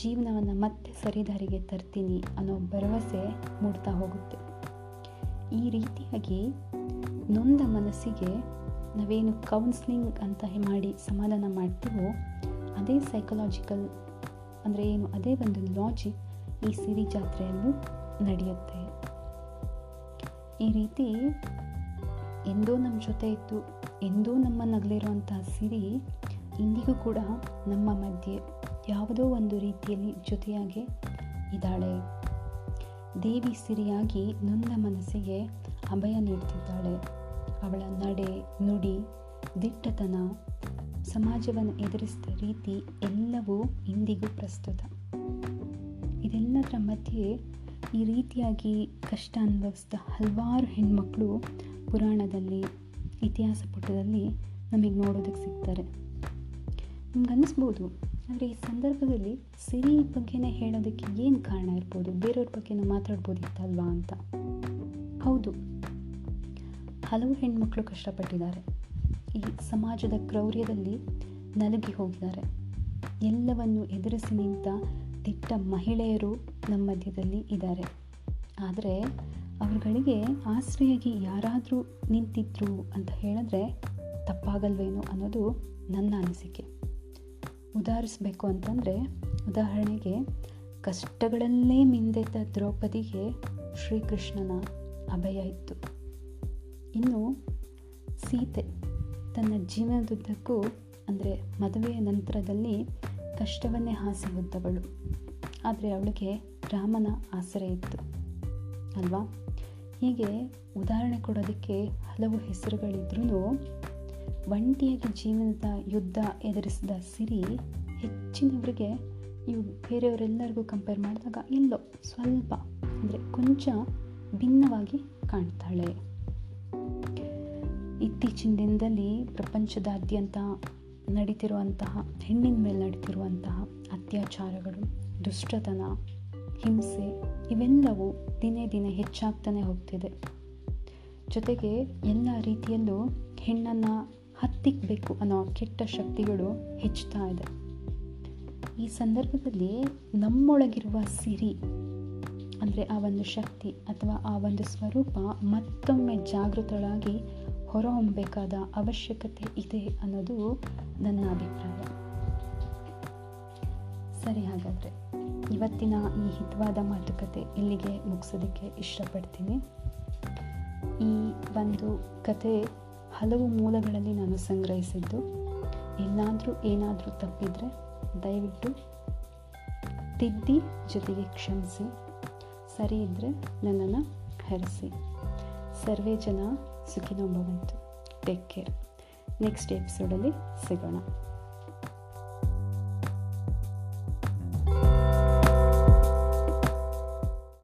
ಜೀವನವನ್ನು ಮತ್ತೆ ಸರಿದಾರಿಗೆ ತರ್ತೀನಿ ಅನ್ನೋ ಭರವಸೆ ಮೂಡ್ತಾ ಹೋಗುತ್ತೆ. ಈ ರೀತಿಯಾಗಿ ನೊಂದ ಮನಸ್ಸಿಗೆ ನಾವೇನು ಕೌನ್ಸ್ಲಿಂಗ್ ಅಂತ ಮಾಡಿ ಸಮಾಧಾನ ಮಾಡ್ತೀವೋ ಅದೇ ಸೈಕಲಾಜಿಕಲ್, ಅಂದರೆ ಏನು ಅದೇ ಒಂದು ಲಾಜಿಕ್ ಈ ಸಿರಿ ಜಾತ್ರೆಯಲ್ಲೂ ನಡೆಯುತ್ತೆ. ಈ ರೀತಿ ಎಂದೋ ನಮ್ಮ ಜೊತೆ ಇತ್ತು, ಎಂದೋ ನಮ್ಮನ್ನಗಲಿರುವಂಥ ಸಿರಿ ಇಂದಿಗೂ ಕೂಡ ನಮ್ಮ ಮಧ್ಯೆ ಯಾವುದೋ ಒಂದು ರೀತಿಯಲ್ಲಿ ಜೊತೆಯಾಗಿ ಇದ್ದಾಳೆ. ದೇವಿ ಸಿರಿಯಾಗಿ ನೊಂದ ಮನಸ್ಸಿಗೆ ಅಭಯ ನೀಡ್ತಿದ್ದಾಳೆ. ಅವಳ ನಡೆ, ನುಡಿ, ದಿಟ್ಟತನ, ಸಮಾಜವನ್ನು ಎದುರಿಸಿದ ರೀತಿ ಎಲ್ಲವೂ ಇಂದಿಗೂ ಪ್ರಸ್ತುತ. ಇದೆಲ್ಲದರ ಮಧ್ಯೆ ಈ ರೀತಿಯಾಗಿ ಕಷ್ಟ ಅನುಭವಿಸಿದ ಹಲವಾರು ಹೆಣ್ಮಕ್ಕಳು ಪುರಾಣದಲ್ಲಿ, ಇತಿಹಾಸ ಪುಟದಲ್ಲಿ ನಮಗೆ ನೋಡೋದಕ್ಕೆ ಸಿಗ್ತಾರೆ. ನಿಮ್ಗೆ ಅನ್ನಿಸ್ಬೋದು, ಆದರೆ ಈ ಸಂದರ್ಭದಲ್ಲಿ ಸಿರಿ ಬಗ್ಗೆನೇ ಹೇಳೋದಕ್ಕೆ ಏನು ಕಾರಣ ಇರ್ಬೋದು, ಬೇರೆಯವ್ರ ಬಗ್ಗೆನೂ ಮಾತಾಡ್ಬೋದಿತ್ತಲ್ವಾ ಅಂತ. ಹೌದು, ಹಲವು ಹೆಣ್ಮಕ್ಳು ಕಷ್ಟಪಟ್ಟಿದ್ದಾರೆ, ಈ ಸಮಾಜದ ಕ್ರೌರ್ಯದಲ್ಲಿ ನಲುಗಿ ಹೋಗಿದ್ದಾರೆ. ಎಲ್ಲವನ್ನು ಎದುರಿಸಿ ನಿಂತ ದಿಟ್ಟ ಮಹಿಳೆಯರು ನಮ್ಮ ಮಧ್ಯದಲ್ಲಿ ಇದ್ದಾರೆ. ಆದರೆ ಅವರುಗಳಿಗೆ ಆಶ್ರಯಾಗಿ ಯಾರಾದರೂ ನಿಂತಿದ್ರು ಅಂತ ಹೇಳಿದ್ರೆ ತಪ್ಪಾಗಲ್ವೇನೋ ಅನ್ನೋದು ನನ್ನ ಅನಿಸಿಕೆ. ಉದಾಹರಿಸಬೇಕು ಅಂತಂದರೆ, ಉದಾಹರಣೆಗೆ ಕಷ್ಟಗಳಲ್ಲೇ ಮಿಂದೆದ್ದ ದ್ರೌಪದಿಗೆ ಶ್ರೀಕೃಷ್ಣನ ಅಭಯ ಇತ್ತು. ಇನ್ನು ಸೀತೆ ತನ್ನ ಜೀವನದುದ್ದಕ್ಕೂ, ಅಂದರೆ ಮದುವೆಯ ನಂತರದಲ್ಲಿ ಕಷ್ಟವನ್ನೇ ಹಾಸಿ ಹೊದ್ದವಳು, ಆದರೆ ಅವಳಿಗೆ ರಾಮನ ಆಸರೆ ಇತ್ತು ಅಲ್ವಾ. ಹೀಗೆ ಉದಾಹರಣೆ ಕೊಡೋದಕ್ಕೆ ಹಲವು ಹೆಸರುಗಳಿದ್ರೂ ಒಂಟಿಯಾಗಿ ಜೀವನದ ಯುದ್ಧ ಎದುರಿಸಿದ ಸಿರಿ ಹೆಚ್ಚಿನವರಿಗೆ, ಇವು ಬೇರೆಯವರೆಲ್ಲರಿಗೂ ಕಂಪೇರ್ ಮಾಡಿದಾಗ ಎಲ್ಲೋ ಸ್ವಲ್ಪ, ಅಂದರೆ ಕೊಂಚ ಭಿನ್ನವಾಗಿ ಕಾಣ್ತಾಳೆ. ಇತ್ತೀಚಿನ ದಿನದಲ್ಲಿ ಪ್ರಪಂಚದಾದ್ಯಂತ ನಡೀತಿರುವಂತಹ, ಹೆಣ್ಣಿನ ಮೇಲೆ ನಡೀತಿರುವಂತಹ ಅತ್ಯಾಚಾರಗಳು, ದುಷ್ಟತನ, ಹಿಂಸೆ ಇವೆಲ್ಲವೂ ದಿನೇ ದಿನೇ ಹೆಚ್ಚಾಗ್ತಾನೆ ಹೋಗ್ತಿದೆ. ಜೊತೆಗೆ ಎಲ್ಲ ರೀತಿಯಲ್ಲೂ ಹೆಣ್ಣನ್ನು ಹತ್ತಿಕ್ಕಬೇಕು ಅನ್ನೋ ಕೆಟ್ಟ ಶಕ್ತಿಗಳು ಹೆಚ್ಚುತ್ತಾ ಇದೆ. ಈ ಸಂದರ್ಭದಲ್ಲಿ ನಮ್ಮೊಳಗಿರುವ ಸಿರಿ, ಅಂದರೆ ಆ ಒಂದು ಶಕ್ತಿ ಅಥವಾ ಆ ಒಂದು ಸ್ವರೂಪ ಮತ್ತೊಮ್ಮೆ ಜಾಗೃತಳಾಗಿ ಹೊರಹೊಮ್ಮಬೇಕಾದ ಅವಶ್ಯಕತೆ ಇದೆ ಅನ್ನೋದು ನನ್ನ ಅಭಿಪ್ರಾಯ. ಸರಿ, ಹಾಗಾದರೆ ಇವತ್ತಿನ ಈ ಹಿತವಾದ ಮಾತುಕತೆ ಇಲ್ಲಿಗೆ ಮುಗಿಸೋದಕ್ಕೆ ಇಷ್ಟಪಡ್ತೀನಿ. ಈ ಒಂದು ಕತೆ ಹಲವು ಮೂಲಗಳಲ್ಲಿ ನಾನು ಸಂಗ್ರಹಿಸಿದ್ದು. ಎಲ್ಲಾದರೂ ಏನಾದರೂ ತಪ್ಪಿದರೆ ದಯವಿಟ್ಟು ತಿದ್ದಿ, ಜೊತೆಗೆ ಕ್ಷಮಿಸಿ. ಸರಿ ಇದ್ದರೆ ನನ್ನನ್ನು ಹರಿಸಿ. ಸರ್ವೇ ಜನ ಸುಖಿನೋ ಭವಂತು. Take care. ನೆಕ್ಸ್ಟ್ ಎಪಿಸೋಡಲ್ಲಿ ಸಿಗೋಣ.